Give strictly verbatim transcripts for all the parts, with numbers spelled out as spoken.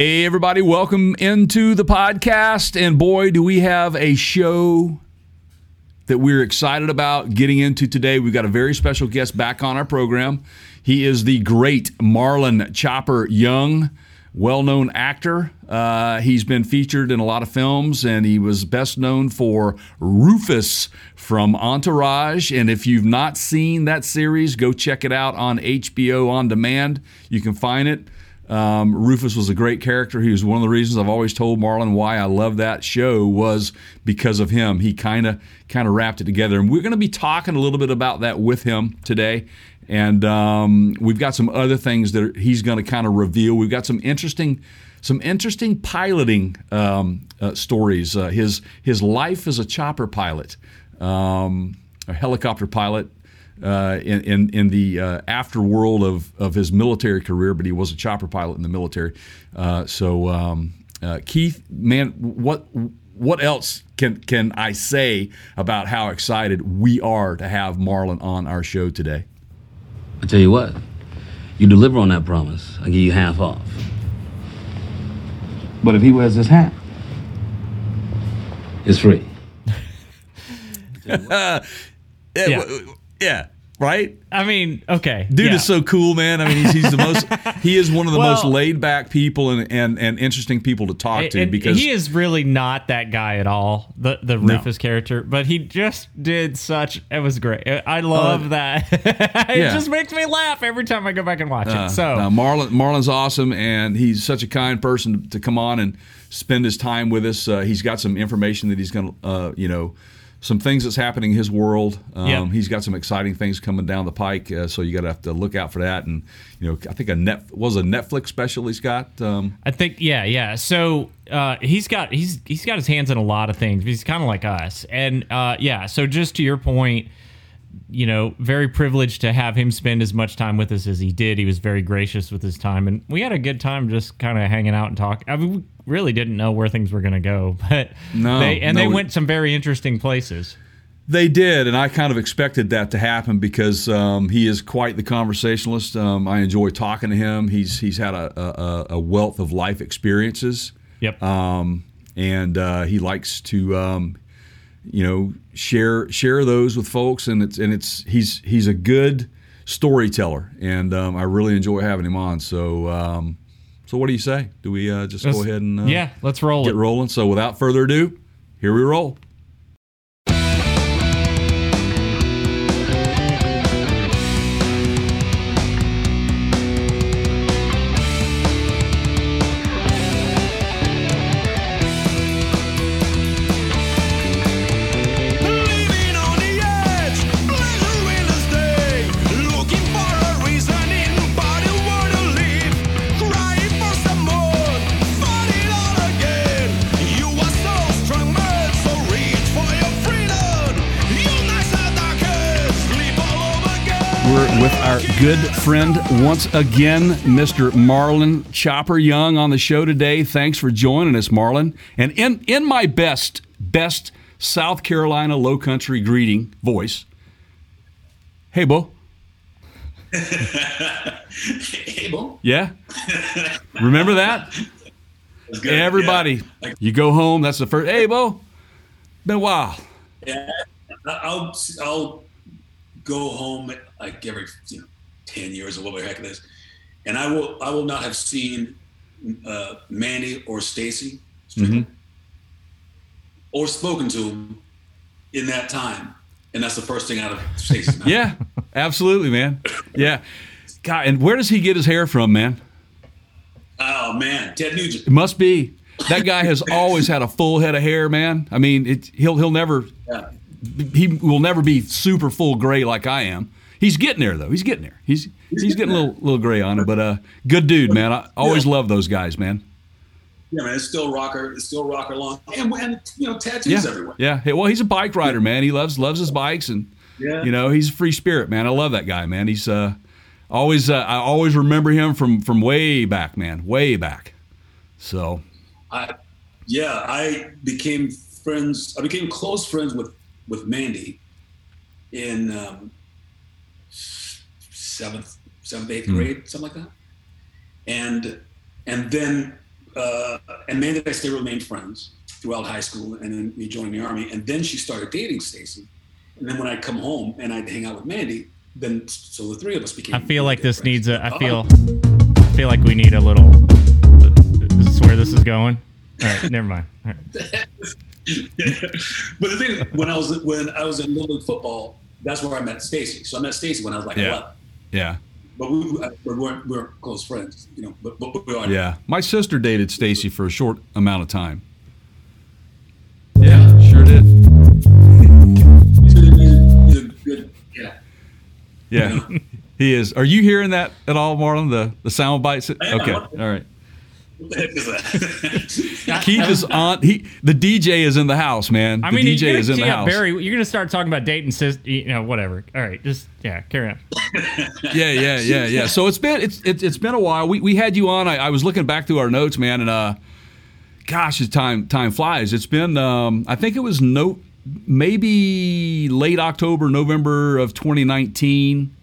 Hey, everybody, welcome into the podcast. And boy, do we have a show that we're excited about getting into today. We've got a very special guest back on our program. He is the great Marlon Chopper Young, well-known actor. Uh, he's been featured in a lot of films, and he was best known for Rufus from Entourage. And if you've not seen that series, go check it out on H B O On Demand. You can find it. Um, Rufus was a great character. He was one of the reasons I've always told Marlon why I love that show was because of him. He kind of kind of wrapped it together. And we're going to be talking a little bit about that with him today. And um, we've got some other things that he's going to kind of reveal. We've got some interesting some interesting piloting um, uh, stories. Uh, his, his life as a chopper pilot, um, a helicopter pilot. Uh, in, in, in the uh, afterworld of, of his military career, but he was a chopper pilot in the military. Uh, so, um, uh, Keith, man, what what else can, can I say about how excited we are to have Marlon on our show today? I tell you what, you deliver on that promise, I give you half off. But if he wears his hat, it's free. yeah. Yeah, right? I mean, okay. Dude yeah. is so cool, man. I mean, he's, he's the most, he is one of the well, most laid back people and, and, and interesting people to talk it, to it, because he is really not that guy at all, the, the Rufus no. character, but he just did such, it was great. I love uh, that. it yeah. just makes me laugh every time I go back and watch uh, it. So uh, Marlon, Marlon's awesome, and he's such a kind person to come on and spend his time with us. Uh, he's got some information that he's going to, uh, you know, some things that's happening in his world. Um, yeah. He's got some exciting things coming down the pike, uh, so you got to have to look out for that. And you know, I think a net was a Netflix special he's got. Um, I think, yeah, yeah. So uh, he's got he's he's got his hands in a lot of things. He's kind of like us, and uh, yeah. So just to your point, you know, very privileged to have him spend as much time with us as he did. He was very gracious with his time, and we had a good time just kind of hanging out and talking. I mean, we really didn't know where things were going to go, but no, they, and no, they went some very interesting places. They did, and I kind of expected that to happen because um, he is quite the conversationalist. Um, I enjoy talking to him. He's he's had a, a, a wealth of life experiences. Yep, um, and uh, he likes to um, you know share share those with folks, and it's and it's he's he's a good storyteller, and um, I really enjoy having him on. So. Um, So what do you say? Do we uh, just let's, go ahead and uh, yeah, let's roll get it. rolling? So without further ado, here we roll. Good friend, once again, Mister Marlon Chopper Young on the show today. Thanks for joining us, Marlon. And in, in my best, best South Carolina low country greeting voice, hey, Bo. hey, Bo. Yeah? Remember that? That's good. Everybody, yeah. You go home, that's the first, hey, Bo. Been a while. Yeah, I'll, I'll go home like every, you know, ten years or whatever the heck it is, and I will I will not have seen uh, Manny or Stacy mm-hmm. or spoken to him in that time, and that's the first thing out of Stacy's mouth. Yeah, absolutely, man. Yeah, God, and where does he get his hair from, man? Oh man, Ted Nugent. It must be that guy has always had a full head of hair, man. I mean, it, he'll he'll never yeah. he will never be super full gray like I am. He's getting there though. He's getting there. He's he's getting a little little gray on it, but uh, good dude, man. I always yeah. love those guys, man. Yeah, man. It's still rocker. It's still rocker long, and, and you know, tattoos yeah. everywhere. Yeah. Hey, well, he's a bike rider, man. He loves loves his bikes, and yeah. you know, he's a free spirit, man. I love that guy, man. He's uh, always uh, I always remember him from from way back, man, way back. So, I yeah, I became friends. I became close friends with with Mandy in. Um, Seventh, seventh, eighth grade, mm. something like that, and and then uh, and Amanda and I still remained friends throughout high school, and then me joined the Army. And then she started dating Stacy. And then when I'd come home and I'd hang out with Mandy, then so the three of us became. I feel like this friends. needs a. I oh. feel. I feel like we need a little. Is this where this is going? All right, never mind. All right. But the thing is, when I was when I was in little league football, that's where I met Stacy. So I met Stacy when I was like yeah. eleven. Yeah. But we, we weren't we weren't close friends, you know. But, but we are. Yeah. My sister dated Stacy for a short amount of time. Yeah, sure did. He's a, he's a good, yeah. Yeah, you know? He is. Are you hearing that at all, Marlon? The the sound bites. It? Okay. All right. Keith is on. He the D J is in the house, man. I mean, the D J is in the yeah, house. Barry, you're gonna start talking about dating, sis. You know, whatever. All right, just yeah, carry on. yeah, yeah, yeah, yeah. So it's been it's it's, it's been a while. We we had you on. I, I was looking back through our notes, man, and uh, gosh, it's time time flies. It's been um, I think it was no maybe late October, November of twenty nineteen.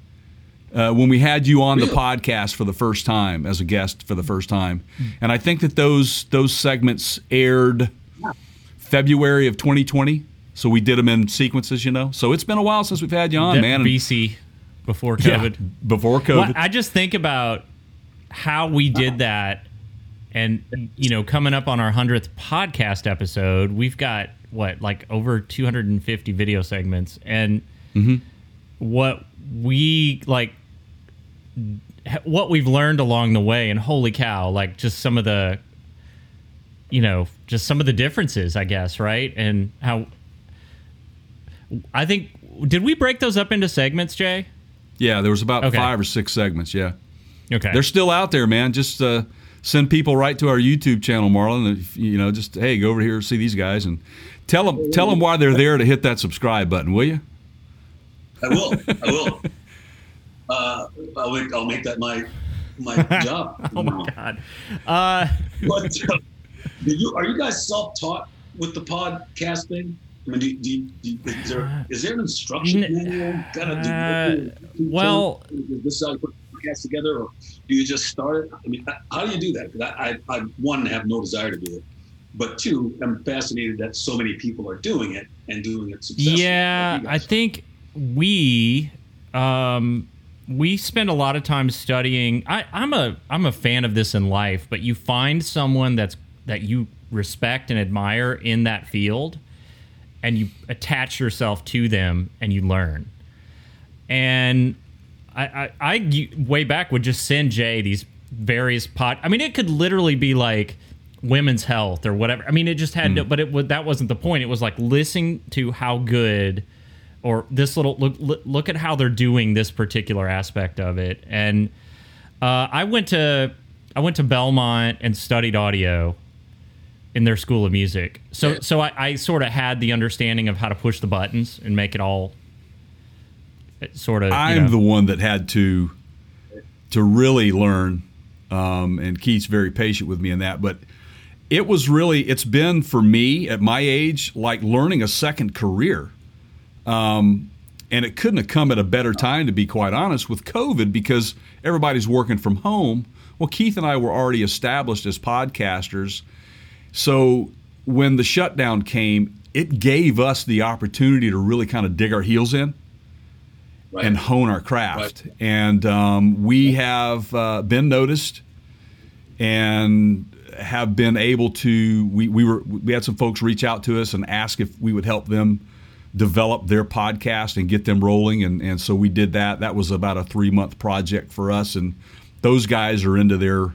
Uh, when we had you on really? the podcast for the first time as a guest for the first time. And I think that those those segments aired yeah. February of twenty twenty. So we did them in sequences, you know. So it's been a while since we've had you on, that man. B C, before COVID. Yeah, before COVID. Well, I just think about how we did that. And, you know, coming up on our hundredth podcast episode, we've got, what, like over two hundred fifty video segments. And mm-hmm. what we, like... what we've learned along the way, and holy cow, like just some of the, you know, just some of the differences, I guess, right? And how I think, did we break those up into segments, Jay? Yeah, there was about okay. five or six segments, yeah. Okay. They're still out there, man. Just uh, send people right to our YouTube channel, Marlon. If, you know, just, hey, go over here, see these guys, and tell them, tell them why they're there to hit that subscribe button, will you? I will. I will. Uh, I'll make, I'll make that my my job. Oh my God! Uh, but, uh, do you, are you guys self-taught with the podcasting? I mean, do, do, do, is there is there an instruction manual? Uh, well, is this how you put podcasts together, or do you just start it? I mean, how do you do that? Because I, I, I one have no desire to do it, but two, I'm fascinated that so many people are doing it and doing it successfully. Yeah, I think we. Um, We spend a lot of time studying. I, I'm a I'm a fan of this in life, but you find someone that's that you respect and admire in that field, and you attach yourself to them, and you learn. And I, I, I way back would just send Jay these various pod. I mean, it could literally be like women's health or whatever. I mean, it just had mm. to, but it would, that wasn't the point. It was like listening to how good. Or this little look, look at how they're doing this particular aspect of it. And uh, I went to I went to Belmont and studied audio in their school of music. So so I, I sort of had the understanding of how to push the buttons and make it all sort of. I'm you know. the one that had to to really learn, um, and Keith's very patient with me in that. But it was really it's been for me at my age like learning a second career. Um, and it couldn't have come at a better time, to be quite honest, with COVID, because everybody's working from home. Well, Keith and I were already established as podcasters. So when the shutdown came, it gave us the opportunity to really kind of dig our heels in right. and hone our craft. Right. And um, we have uh, been noticed and have been able to, we, we were, we had some folks reach out to us and ask if we would help them develop their podcast and get them rolling. And, and so we did that. That was about a three-month project for us. And those guys are into their,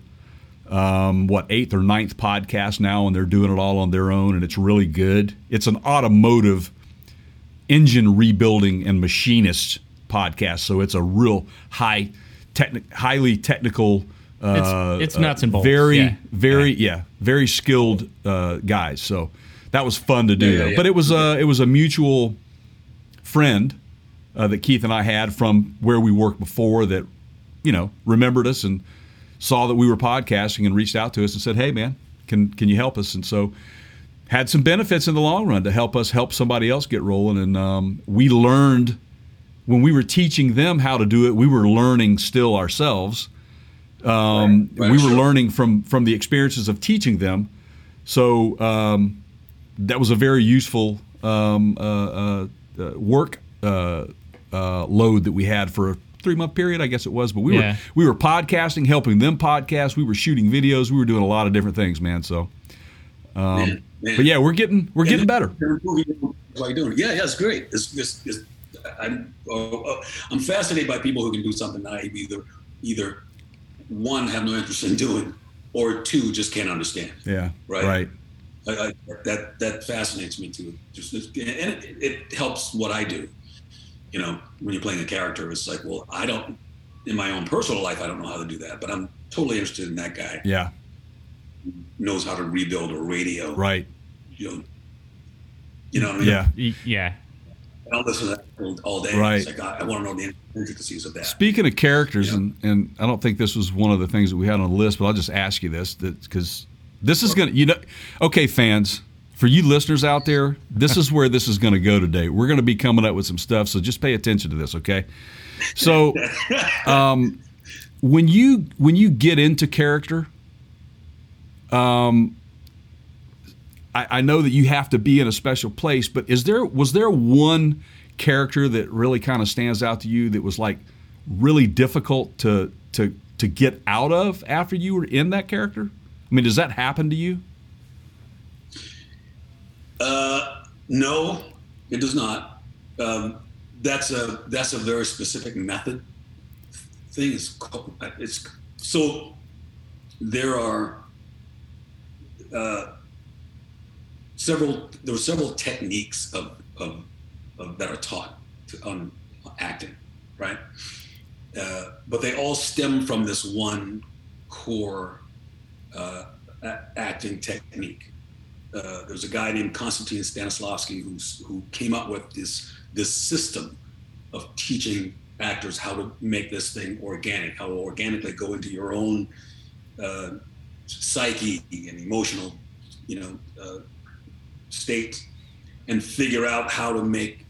um, what, eighth or ninth podcast now, and they're doing it all on their own, and it's really good. It's an automotive engine rebuilding and machinist podcast, so it's a real high, techni- highly technical uh, – It's, it's nuts uh, and bolts. Very, yeah. very, yeah. yeah, very skilled uh, guys, so – that was fun to do, yeah, yeah, yeah. But it was a it was a mutual friend uh, that Keith and I had from where we worked before that, you know, remembered us and saw that we were podcasting and reached out to us and said, "Hey, man, can can you help us?" And so had some benefits in the long run to help us help somebody else get rolling. And um, we learned when we were teaching them how to do it, we were learning still ourselves Um, right. Right. We were learning from from the experiences of teaching them. So um, that was a very useful um, uh, uh, work uh, uh, load that we had for a three-month period, I guess it was. But we yeah. were we were podcasting, helping them podcast. We were shooting videos. We were doing a lot of different things, man. So, um, man, man. But yeah, we're getting we're getting better. By doing it. Yeah, yeah, it's great. It's, it's, it's, I'm uh, I'm fascinated by people who can do something I either either one have no interest in doing, or two just can't understand. Yeah, right. Right. I, I, that that fascinates me too. Just and it, it helps what I do. You know, when you're playing a character, it's like, well, I don't, in my own personal life, I don't know how to do that, but I'm totally interested in that guy. Yeah, knows how to rebuild a radio. Right. You know. You know what I mean? Yeah. Yeah. yeah. I'll listen to that all day. Right. It's like, I, I want to know the intricacies of that. Speaking of characters, yeah. and, and I don't think this was one of the things that we had on the list, but I'll just ask you this, because this is going to, you know, okay, fans, for you listeners out there, this is where this is going to go today. We're going to be coming up with some stuff, so just pay attention to this, okay? So um, when you when you get into character, um, I, I know that you have to be in a special place, but is there was there one character that really kind of stands out to you that was like really difficult to to to get out of after you were in that character? I mean, does that happen to you? Uh, no, it does not. Um, that's a that's a very specific method. Thing is, it's so there are uh, several there were several techniques of of, of that are taught to, on acting, right? Uh, but they all stem from this one core uh, acting technique. Uh, there's a guy named Konstantin Stanislavski who's, who came up with this this system of teaching actors how to make this thing organic, how to organically go into your own uh, psyche and emotional, you know, uh, state, and figure out how to make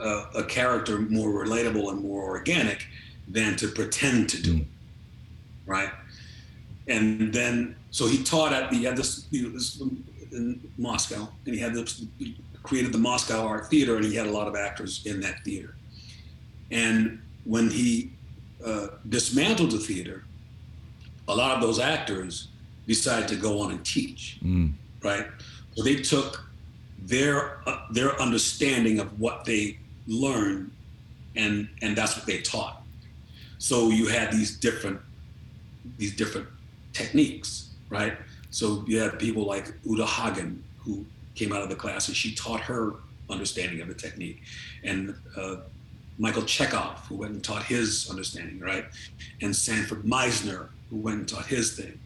uh, a character more relatable and more organic than to pretend to do it, right? And then, so he taught at the, he had this, you know, this in Moscow, and he had this, he created the Moscow Art Theater, and he had a lot of actors in that theater. And when he uh, dismantled the theater, a lot of those actors decided to go on and teach, mm. right? So they took their uh, their understanding of what they learned, and and that's what they taught. So you had these different these different techniques, right? So you have people like Uta Hagen, who came out of the class, and she taught her understanding of the technique, and uh, Michael Chekhov, who went and taught his understanding, right? And Sanford Meisner, who went and taught his thing,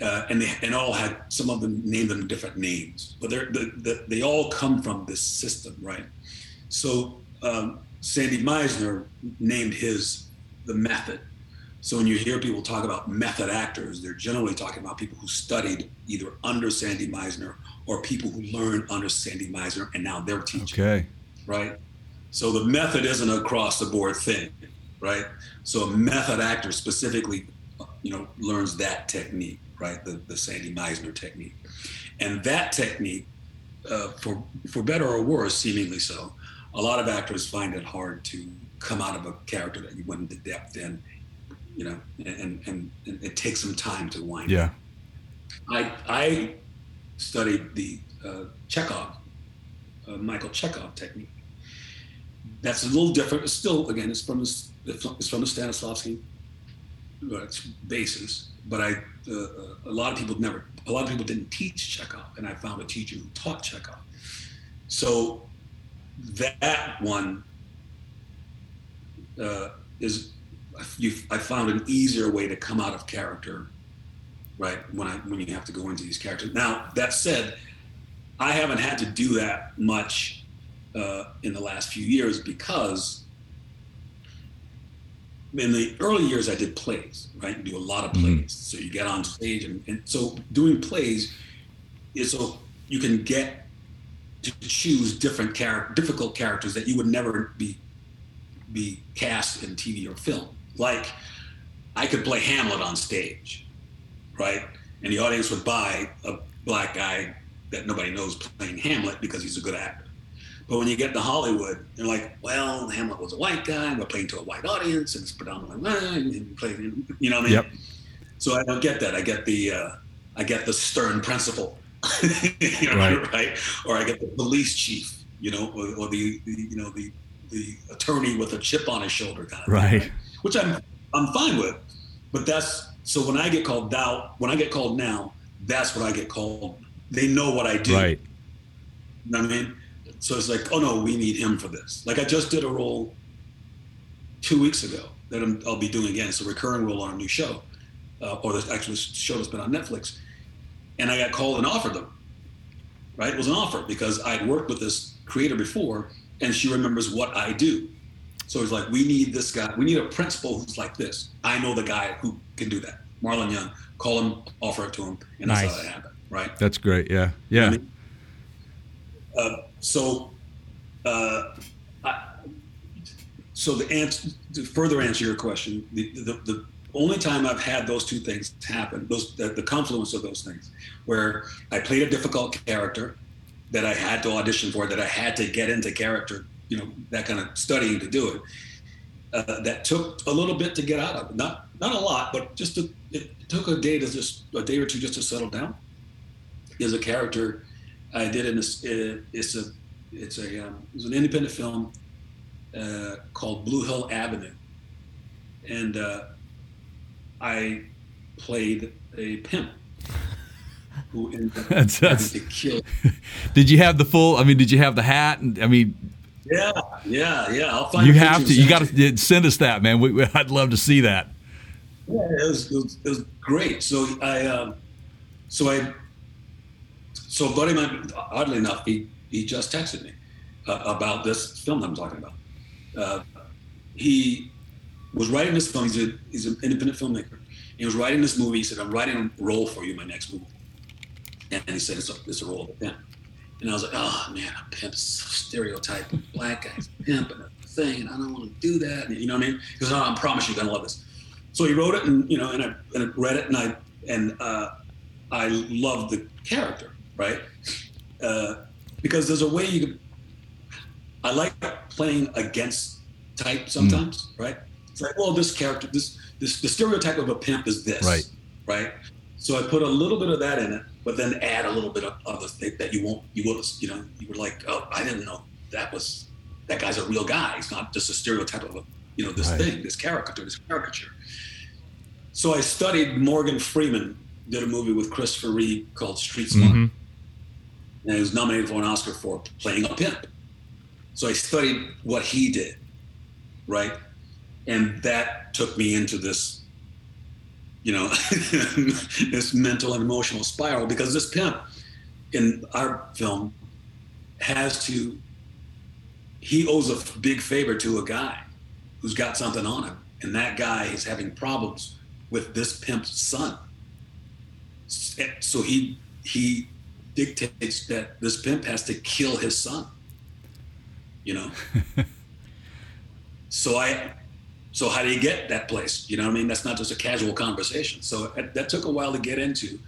uh, and they and all had, some of them named them different names, but they're, the, the, they all come from this system, right? So um, Sandy Meisner named his the method. So when you hear people talk about method actors, they're generally talking about people who studied either under Sandy Meisner or people who learned under Sandy Meisner and now they're teaching. Okay. Right? So the method isn't an across the board thing, right? So a method actor specifically, you know, learns that technique, right? The the Sandy Meisner technique. And that technique, uh, for for better or worse, seemingly so, a lot of actors find it hard to come out of a character that you went into depth in. You know, and, and and it takes some time to wind yeah. up. I I studied the uh, Chekhov, uh, Michael Chekhov technique. That's a little different. It's still, again, it's from the, it's from the Stanislavski basis. But I uh, a lot of people never a lot of people didn't teach Chekhov, and I found a teacher who taught Chekhov. So that one uh, is. You've, I found an easier way to come out of character, right? When I when you have to go into these characters. Now that said, I haven't had to do that much uh, in the last few years because in the early years I did plays, right? You do a lot of plays, mm-hmm. so you get on stage, and, and so doing plays is so you can get to choose different character, difficult characters that you would never be be cast in T V or film. Like I could play Hamlet on stage, right? And the audience would buy a black guy that nobody knows playing Hamlet because he's a good actor. But when you get to Hollywood, they're like, well, Hamlet was a white guy, we're playing to a white audience, and it's predominantly, and playing, you know what I mean? Yep. So I don't get that. I get the uh, I get the stern principal, you know, right. right? Or I get the police chief, you know, or, or the, the you know the the attorney with a chip on his shoulder kind of right. thing, right? Which I'm I'm fine with. But that's so when I get called out, when I get called now, that's what I get called. They know what I do. Right. You know what I mean? So it's like, oh no, we need him for this. Like I just did a role two weeks ago that I'm, I'll be doing again. It's a recurring role on a new show, uh, or this actually show that's been on Netflix. And I got called and offered them, right? It was an offer because I'd worked with this creator before and she remembers what I do. So it's like, we need this guy. We need a principal who's like this. I know the guy who can do that. Marlon Young, call him, offer it to him. And nice. That's how that happened, right? That's great, yeah. Yeah. I mean, uh, So, uh, I, so the answer, to further answer your question, the, the, the only time I've had those two things happen, those the, the confluence of those things, where I played a difficult character that I had to audition for, that I had to get into character, you know, that kind of studying to do it, uh, that took a little bit to get out of. Not not a lot, but just to, it took a day to just a day or two just to settle down. There's a character. I did in this, it, it's a, it's a, um, it was an independent film uh, called Blue Hill Avenue. And uh, I played a pimp who ended up that's, that's, to kill. Did you have the full, I mean, did you have the hat? And I mean. Yeah, yeah, yeah. I'll find you have to, you got to send us that, man. We, we, I'd love to see that. Yeah, it was, it was, it was great. So I, um, so I, So a buddy of mine, oddly enough, he, he just texted me uh, about this film that I'm talking about. Uh, he was writing this film. He's, a, he's an independent filmmaker. He was writing this movie. He said, I'm writing a role for you, my next movie. And he said, it's a, it's a role of a pimp. And I was like, oh, man, a pimp's stereotype. Black guy's a pimp and a thing. And I don't want to do that. And, you know what I mean? He goes, oh, I promise you're going to love this. So he wrote it and, you know, and I, and I read it. And I, and, uh, I loved the character. Right, uh, because there's a way you can. I like playing against type sometimes, mm. right? It's like, well, this character, this this the stereotype of a pimp is this, right? Right. So I put a little bit of that in it, but then add a little bit of other thing that you won't, you will, you know, you were like, oh, I didn't know that was that guy's a real guy. He's not just a stereotype of a, you know, this right. thing, this caricature, this caricature. So I studied Morgan Freeman. Did a movie with Christopher Reeve called Street Smart. Mm-hmm. And he was nominated for an Oscar for playing a pimp. So I studied what he did, right? And that took me into this, you know, this mental and emotional spiral, because this pimp in our film has to, he owes a big favor to a guy who's got something on him. And that guy is having problems with this pimp's son. So he, he, dictates that this pimp has to kill his son, you know? so I, so how do you get that place? You know what I mean? That's not just a casual conversation. So it, that took a while to get into,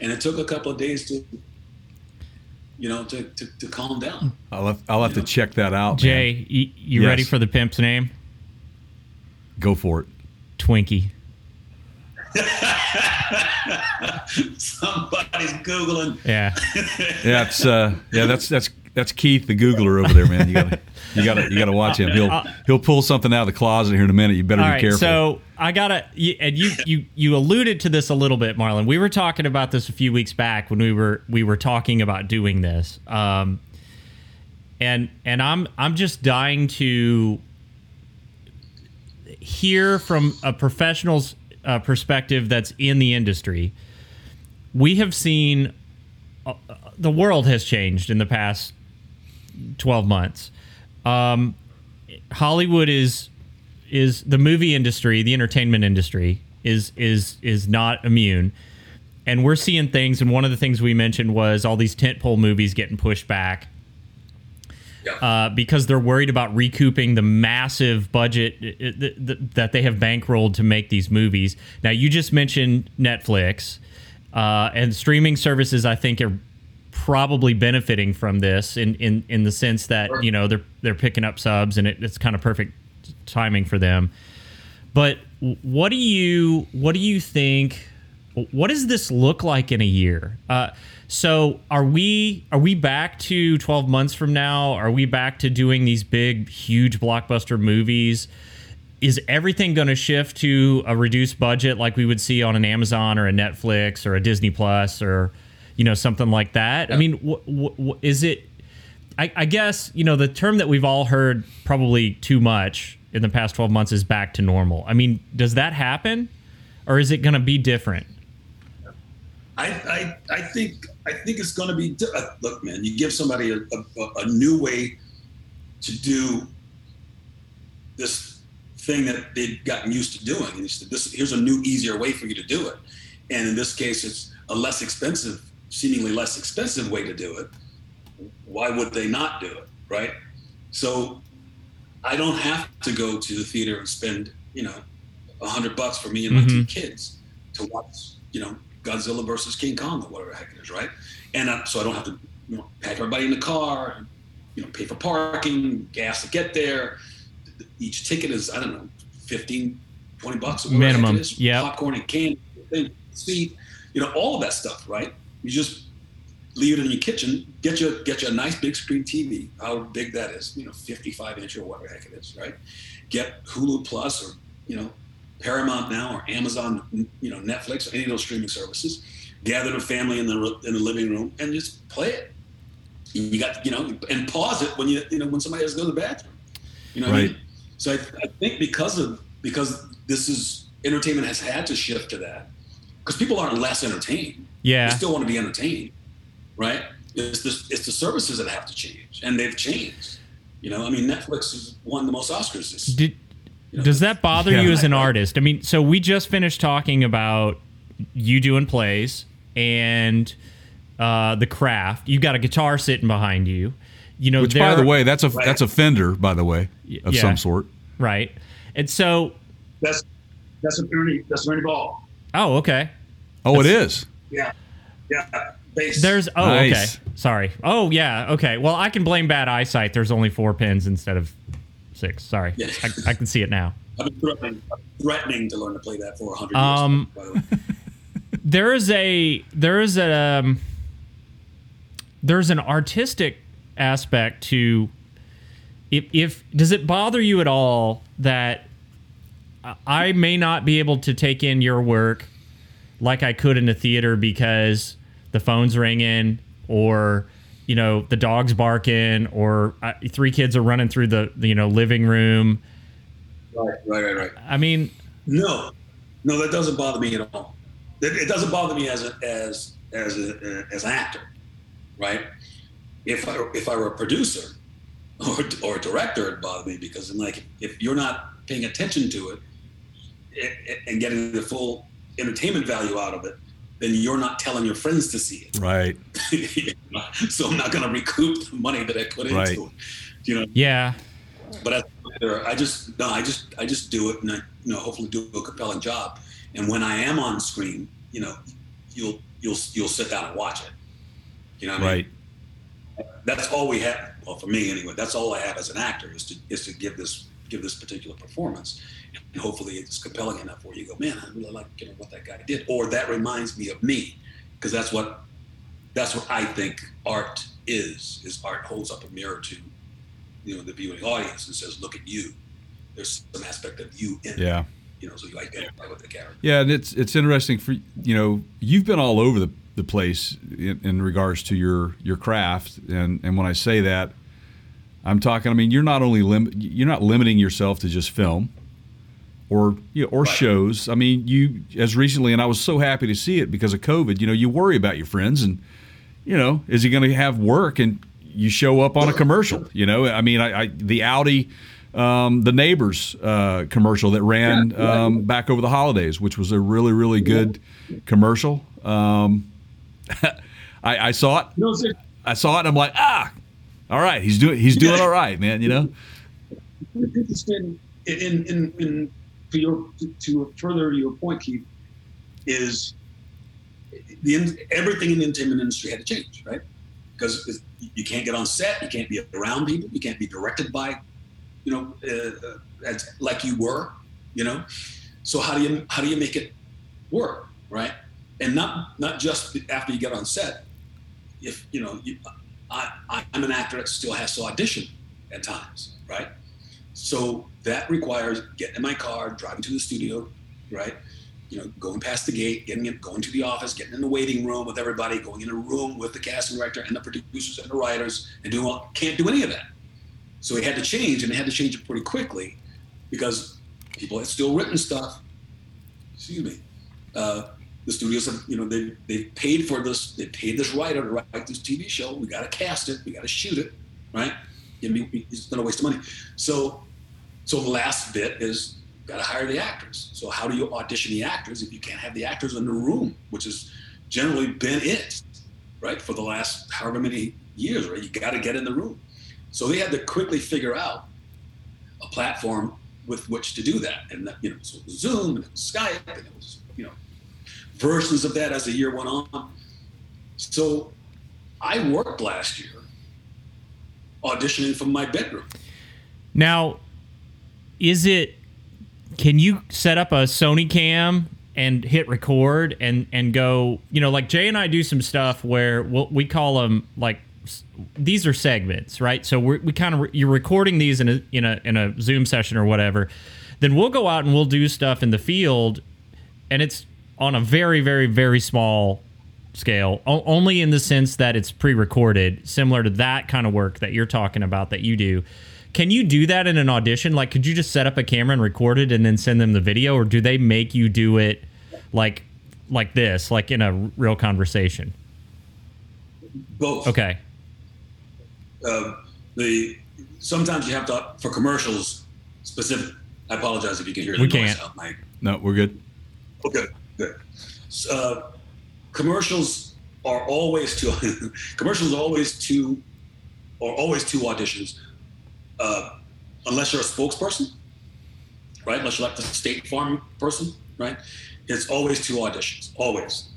and it took a couple of days to, you know, to, to, to calm down. I'll have, I'll have to know? check that out. Jay, man. you, you yes. ready for the pimp's name? Go for it. Twinkie. Somebody's googling. Yeah, yeah, it's, uh, yeah. That's that's that's Keith, the Googler over there, man. You gotta you gotta you gotta watch him. He'll he'll pull something out of the closet here in a minute. You better All be right, careful. So I gotta, and you you you alluded to this a little bit, Marlon. We were talking about this a few weeks back when we were we were talking about doing this. Um, and and I'm I'm just dying to hear from a professional's Uh, perspective that's in the industry. We have seen uh, the world has changed in the past twelve months. Um, Hollywood is is the movie industry, the entertainment industry is is is not immune, and we're seeing things. And one of the things we mentioned was all these tentpole movies getting pushed back. yeah. uh, because they're worried about recouping the massive budget th- th- th- that they have bankrolled to make these movies. Now, you just mentioned Netflix uh, and streaming services, I think, are probably benefiting from this in, in, in the sense that, sure. you know, they're they're picking up subs and it, it's kind of perfect timing for them. But what do you what do you think? What does this look like in a year? Uh, so are we are we back to twelve months from now? Are we back to doing these big, huge blockbuster movies? Is everything going to shift to a reduced budget like we would see on an Amazon or a Netflix or a Disney Plus or, you know, something like that? Yeah. I mean, wh- wh- is it I, I guess, you know, the term that we've all heard probably too much in the past twelve months is back to normal. I mean, does that happen or is it going to be different? I, I I think I think it's going to be uh, look, man. You give somebody a, a, a new way to do this thing that they've gotten used to doing. And said, this, here's a new, easier way for you to do it. And in this case, it's a less expensive, seemingly less expensive way to do it. Why would they not do it, right? So I don't have to go to the theater and spend, you know, a hundred bucks for me and my mm-hmm. two kids to watch, you know, Godzilla versus King Kong or whatever the heck it is, right? And I, so I don't have to, you know, pack everybody in the car, you know, pay for parking, gas to get there. Each ticket is, I don't know, fifteen, twenty bucks. Minimum, yeah. Popcorn and candy, seat, you know, all of that stuff, right? You just leave it in your kitchen, get your, get you a nice big screen T V, how big that is, you know, fifty-five inch or whatever the heck it is, right? Get Hulu Plus or, you know, Paramount now or Amazon, you know, Netflix or any of those streaming services. Gather the family in the in the living room and just play it. You got, you know, and pause it when you you know when somebody has to go to the bathroom. You know, right. What I mean? So I, I think because of because this is entertainment has had to shift to that because people aren't less entertained. Yeah, they still want to be entertained, right? It's the it's the services that have to change, and they've changed. You know, I mean, Netflix has won the most Oscars this year. You know, Does that bother yeah. you as an artist? I mean, so we just finished talking about you doing plays and uh, the craft. You've got a guitar sitting behind you. You know, which, by the way, that's a right. that's a Fender, by the way, of yeah. some sort. Right. And so that's that's an Ernie that's an Ernie Ball. Oh, okay. Oh, that's, it is. Yeah. Yeah. Bass. There's oh nice. Okay. Sorry. Oh yeah. Okay. Well, I can blame bad eyesight. There's only four pins instead of. Six. Sorry, yeah. I, I can see it now. I've been threatening, threatening to learn to play that for one hundred years. Um, by the way. there is a there is a um, there's an artistic aspect to if, if does it bother you at all that I may not be able to take in your work like I could in a theater because the phone's ringing or. You know, the dog's barking or uh, three kids are running through the, you know, living room. Right, right, right, right. I mean. No, no, that doesn't bother me at all. It, it doesn't bother me as a, as as a, as an actor, right? If I, if I were a producer or, or a director, it'd bother me because I'm like, if you're not paying attention to it, it, it and getting the full entertainment value out of it, then you're not telling your friends to see it. Right. So I'm not going to recoup the money that I put into right. it. You know? Yeah. But as a writer, I just, no, I just, I just do it and I, you know, hopefully do a compelling job. And when I am on screen, you know, you'll, you'll, you'll sit down and watch it. You know what right. I mean? That's all we have. Well, for me anyway, that's all I have as an actor is to, is to give this, give this particular performance. And hopefully it's compelling enough where you go, man, I really like you know, what that guy did, or that reminds me of me, because that's what that's what I think art is. Is art holds up a mirror to you know the viewing audience and says, look at you. There's some aspect of you in yeah. it. You know, so you identify with the character. Yeah, and it's it's interesting for you know you've been all over the, the place in, in regards to your your craft, and and when I say that, I'm talking. I mean, you're not only lim- you're not limiting yourself to just film. Or you know, or right. shows. I mean, you as recently, and I was so happy to see it because of COVID. You know, you worry about your friends, and you know, is he going to have work? And you show up on a commercial. You know, I mean, I, I the Audi, um, the Neighbors uh, commercial that ran yeah, yeah. Um, back over the holidays, which was a really really good yeah. commercial. Um, I, I saw it. No, I saw it. And I'm like, ah, all right. He's doing he's doing all right, man. You know. I'm interested in in in, in to, your, to, to further your point, Keith, is the everything in the entertainment industry had to change, right? Because you can't get on set, you can't be around people, you can't be directed by, you know, uh, as, like you were, you know. So how do you how do you make it work, right? And not not just after you get on set. If you know, you, I, I I'm an actor that still has to audition at times, right? So that requires getting in my car, driving to the studio, right? You know, going past the gate, getting in, going to the office, getting in the waiting room with everybody, going in a room with the casting director and the producers and the writers, and doing all, can't do any of that. So it had to change, and it had to change it pretty quickly, because people had still written stuff. Excuse me. Uh, the studios have, you know, they they paid for this. They paid this writer to write this T V show. We got to cast it. We got to shoot it, right? It's not a waste of money. So, so the last bit is. Got to hire the actors. So how do you audition the actors if you can't have the actors in the room, which has generally been it, right, for the last however many years, right? You got to get in the room. So they had to quickly figure out a platform with which to do that. And, you know, so it was Zoom and it was Skype and it was, you know, versions of that as the year went on. So I worked last year auditioning from my bedroom. Now, is it... Can you set up a Sony cam and hit record and, and go, you know, like Jay and I do some stuff where we'll, we call them like, these are segments, right? So we're, we kind of, re- you're recording these in a, in a, in a Zoom session or whatever, then we'll go out and we'll do stuff in the field, and it's on a very, very, very small scale, o- only in the sense that it's pre-recorded, similar to that kind of work that you're talking about that you do. Can you do that in an audition? Like, could you just set up a camera and record it and then send them the video? Or do they make you do it like like this, like in a real conversation? Both. Okay. Uh, the sometimes you have to, for commercials specific. I apologize if you can hear the we noise can't. Out, Mike. No, we're good. Okay, good. Uh, commercials are always two. commercials are always two, or always two auditions. Uh, unless you're a spokesperson, right? Unless you're like the State Farm person, right? It's always two auditions, always,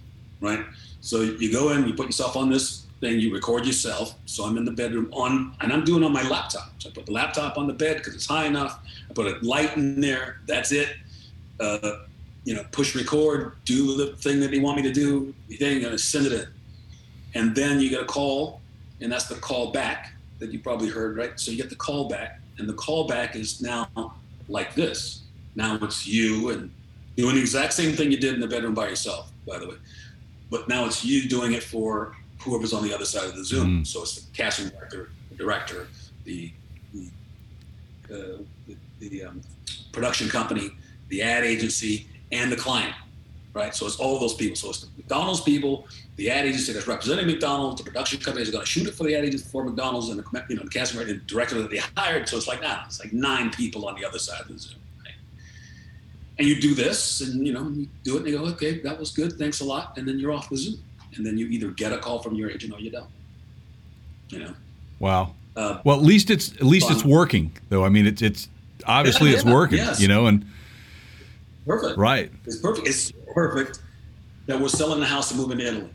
right? So you go in, you put yourself on this thing, you record yourself. So I'm in the bedroom on, and I'm doing it on my laptop. So I put the laptop on the bed because it's high enough. I put a light in there. That's it. Uh, you know, push record, do the thing that they want me to do. Then you're gonna send it in, and then you get a call, and that's the call back. That you probably heard, right? So you get the callback, and the callback is now like this. Now it's you and doing the exact same thing you did in the bedroom by yourself, by the way. But now it's you doing it for whoever's on the other side of the Zoom. Mm. So it's the casting director, the director, the the, uh, the, the um, production company, the ad agency, and the client, right? So it's all those people. So it's the McDonald's people, the ad agency that's representing McDonald's, the production company that's going to shoot it for the ad agency for McDonald's, and the, you know, the casting director, the director that they hired. So it's like, nah, it's like nine people on the other side of the Zoom, right? And you do this, and you know, you do it, and they go, okay, that was good, thanks a lot, and then you're off the Zoom, and then you either get a call from your agent or you don't. You know. Wow. Uh, well, at least it's at least fun. It's working, though. I mean, it's it's obviously yeah, it's yeah, working, yes. You know, and perfect, right? It's perfect. It's perfect that we're selling the house and moving to Italy.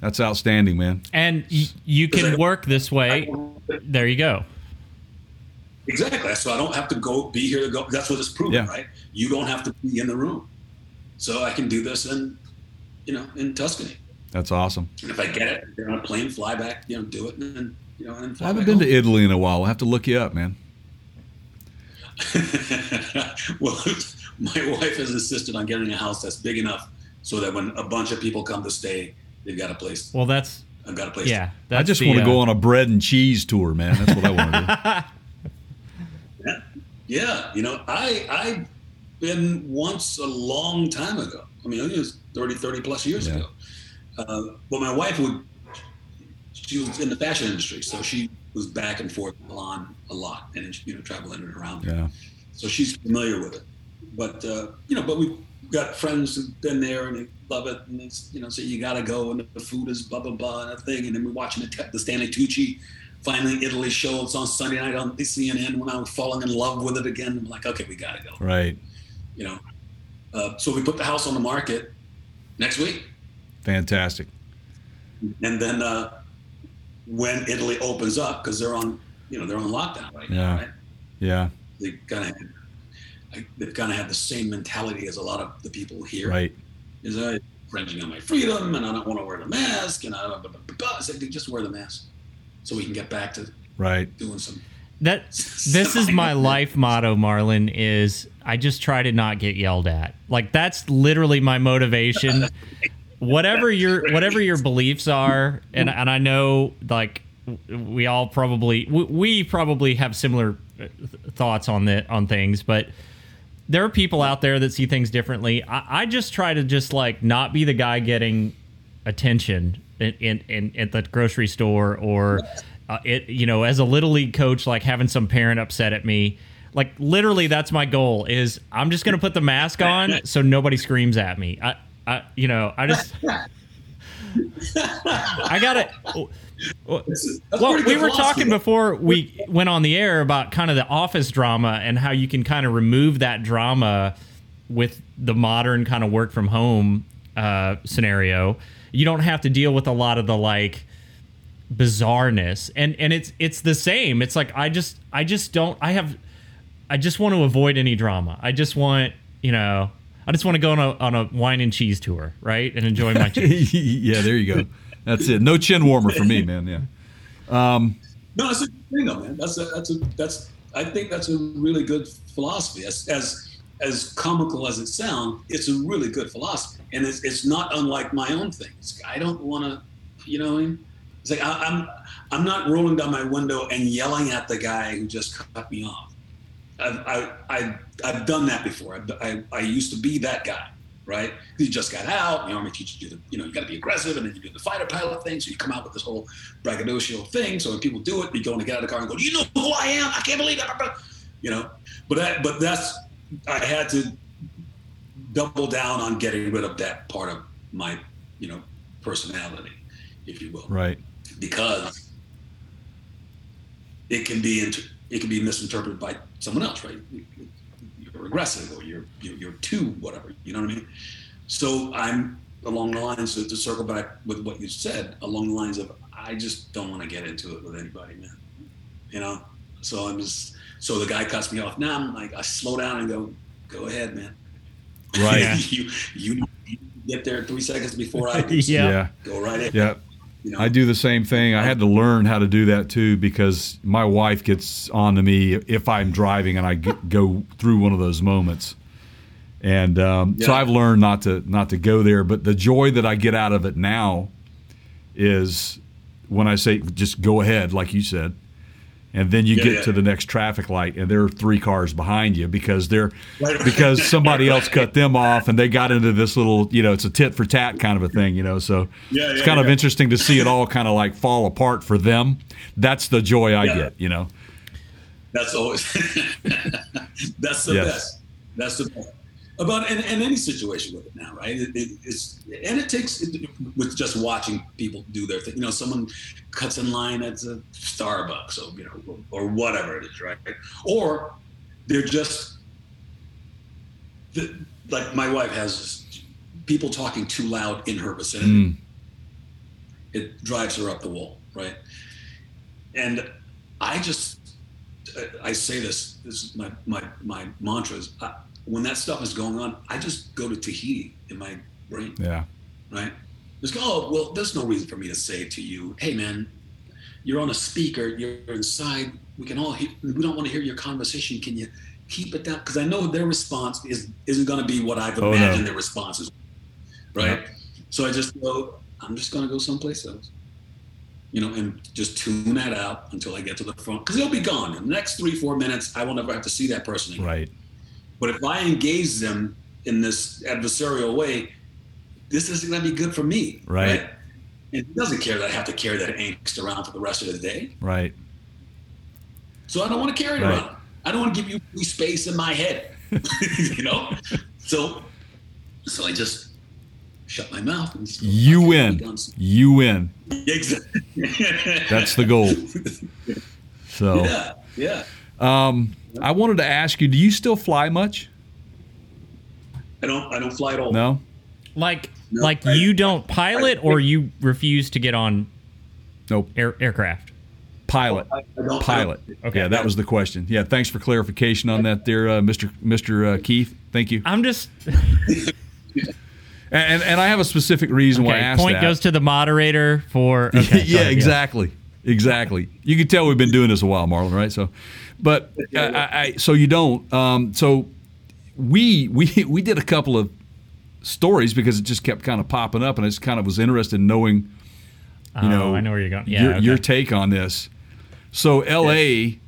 That's outstanding, man. And y- you can work this way. There you go. Exactly. So I don't have to go be here to go. That's what it's proving, yeah. Right? You don't have to be in the room. So I can do this in, you know, in Tuscany. That's awesome. And if I get it, get on a plane, fly back, you know, do it, and then, you know, and fly I haven't been home. To Italy in a while. I'll have to look you up, man. Well, my wife has insisted on getting a house that's big enough so that when a bunch of people come to stay, they've got a place. Well, that's... I've got a place. Yeah. I just the, want to uh, go on a bread and cheese tour, man. That's what I want to do. Yeah. Yeah. You know, I, I've been once a long time ago. I mean, it was thirty, thirty plus years yeah. ago. Uh, but my wife, would, she was in the fashion industry, so she was back and forth on a lot and, you know, traveling around. Yeah. So she's familiar with it. But, uh, you know, but we've got friends who've been there and they love it, and it's, you know, so you gotta go, and the food is blah blah blah and a thing, and then we're watching the, the Stanley Tucci Finally, Italy show. It's on Sunday night on C N N. When I was falling in love with it again, I'm like, okay, we got to go. Right. You know. Uh, so we put the house on the market next week. Fantastic. And then uh, when Italy opens up, because they're on, you know, they're on lockdown right yeah. now. Right? Yeah. They kind of have, they've kind of had the same mentality as a lot of the people here. Right. Is I'm infringing on my freedom, and I don't want to wear the mask, and I don't. Blah, blah, blah, blah. I said, just wear the mask, so we can get back to right doing some. That this is my life motto, Marlon, is I just try to not get yelled at. Like, that's literally my motivation. Whatever your whatever your beliefs are, and and I know, like, we all probably we, we probably have similar thoughts on the on things, but there are people out there that see things differently. I, I just try to just like not be the guy getting attention in in, in at the grocery store, or uh, it you know as a little league coach, like having some parent upset at me. Like, literally, that's my goal. Is I'm just gonna put the mask on so nobody screams at me. I, I, you know, I just, I got it. Well, we were talking before we went on the air about kind of the office drama and how you can kind of remove that drama with the modern kind of work from home uh, scenario. You don't have to deal with a lot of the like bizarreness, and and it's it's the same. It's like I just I just don't I have I just want to avoid any drama. I just want you know. I just want to go on a on a wine and cheese tour, right, and enjoy my cheese. Yeah, there you go. That's it. No chin warmer for me, man. Yeah. Um, no, that's a good thing, though, man. That's a, that's a, that's. I think that's a really good philosophy. As as as comical as it sounds, it's a really good philosophy, and it's it's not unlike my own thing. It's, I don't want to, you know what I mean? It's like I, I'm I'm not rolling down my window and yelling at the guy who just cut me off. I've, I, I, I've done that before. I, I, I used to be that guy, right? You just got out. The Army teaches you, the, you know, you got to be aggressive, and then you do the fighter pilot thing. So you come out with this whole braggadocio thing. So when people do it, you go and get out of the car and go, "You know who I am? I can't believe that." You know, but that, but that's, I had to double down on getting rid of that part of my, you know, personality, if you will. Right. Because it can be inter- it can be misinterpreted by someone else, right? You're aggressive, or you're you're, you're too whatever. You know what I mean? So I'm along the lines of, to circle back with what you said, along the lines of I just don't want to get into it with anybody, man. You know? So I'm just so the guy cuts me off. Now I'm like I slow down and go, go ahead, man. Right. you you get there three seconds before I do. yeah. yeah. Go right in. Yeah. You know? I do the same thing. I had to learn how to do that too, because my wife gets on to me if I'm driving and I get, go through one of those moments. And um, yeah. so I've learned not to not to go there. But the joy that I get out of it now is when I say just go ahead, like you said, and then you yeah, get yeah. to the next traffic light and there are three cars behind you because they're because somebody else cut them off and they got into this little, you know, it's a tit for tat kind of a thing, you know. So yeah, yeah, it's kind yeah. of interesting to see it all kind of like fall apart for them. That's the joy I yeah. get, you know. That's always that's the yes. best. That's the best. About in, in any situation with it now, right? It, it, it's and it takes it, with just watching people do their thing. You know, someone cuts in line at a Starbucks, or you know, or whatever it is, right? Or they're just the, like my wife has this, people talking too loud in her vicinity. Mm. It drives her up the wall, right? And I just I say this. This is my my my mantras. I, When that stuff is going on, I just go to Tahiti in my brain. Yeah. Right? Just go, oh, well, there's no reason for me to say to you, hey, man, you're on a speaker, you're inside, we can all hear, we don't want to hear your conversation. Can you keep it down? Because I know their response is, isn't going to be what I've oh, imagined no. their response is. Right? Yeah. So I just go, I'm just going to go someplace else. You know, and just tune that out until I get to the front. Because they'll be gone. In the next three, four minutes, I won't ever have to see that person again. Right. But if I engage them in this adversarial way, this isn't going to be good for me. Right. right? And he doesn't care that I have to carry that angst around for the rest of the day. Right. So I don't want to carry it right. around. I don't want to give you free space in my head. you know? So so I just shut my mouth. And just go, you win. You win. Exactly. That's the goal. So yeah, yeah. Um, I wanted to ask you: do you still fly much? I don't. I don't fly at all. No. Like, no, like I, you don't pilot, I, I, or you refuse to get on? Nope. Air, aircraft. Pilot. I, I don't, pilot. I don't, okay. Yeah, that was the question. Yeah, thanks for clarification on that, there, uh, Mister Mister Uh, Keith. Thank you. I'm just. And, and I have a specific reason okay, why I asked point that. Point goes to the moderator for... Okay, yeah, sorry, exactly. Yeah. Exactly. You can tell we've been doing this a while, Marlon, right? So, but I, I, I, so you don't. Um, so we we we did a couple of stories because it just kept kind of popping up, and I just kind of was interested in knowing, you oh, know, I know where you're going. Yeah, your, okay. your take on this. So L A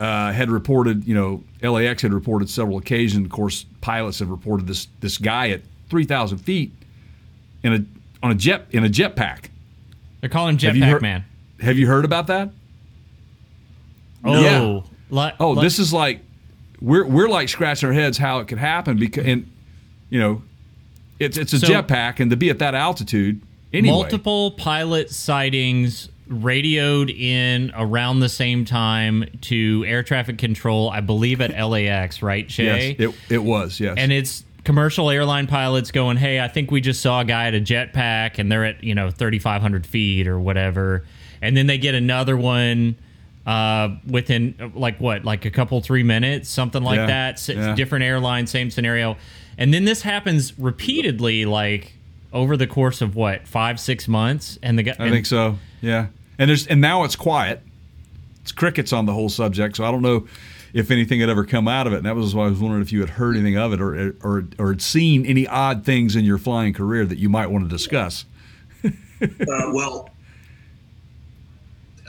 uh, had reported, you know, L A X had reported several occasions. Of course, pilots have reported this this guy at three thousand feet in a on a jet in a jetpack. They're calling him Jetpack Man. Have you heard about that? Oh, yeah. Like, oh, like, this is like we're we're like scratching our heads how it could happen because and you know it's it's a so jetpack and to be at that altitude anyway. Multiple pilot sightings radioed in around the same time to air traffic control, I believe at L A X, right, Shay? Yes, it it was, yes. And it's commercial airline pilots going, hey, I think we just saw a guy at a jetpack, and they're at, you know, thirty-five hundred feet or whatever. And then they get another one uh, within, like, what, like a couple, three minutes, something like yeah, that. Yeah. Different airline, same scenario. And then this happens repeatedly, like, over the course of, what, five, six months? And the guy, I and, think so, yeah. And there's and now it's quiet. It's crickets on the whole subject, so I don't know if anything had ever come out of it. And that was why I was wondering if you had heard anything of it or or or had seen any odd things in your flying career that you might want to discuss. uh, well,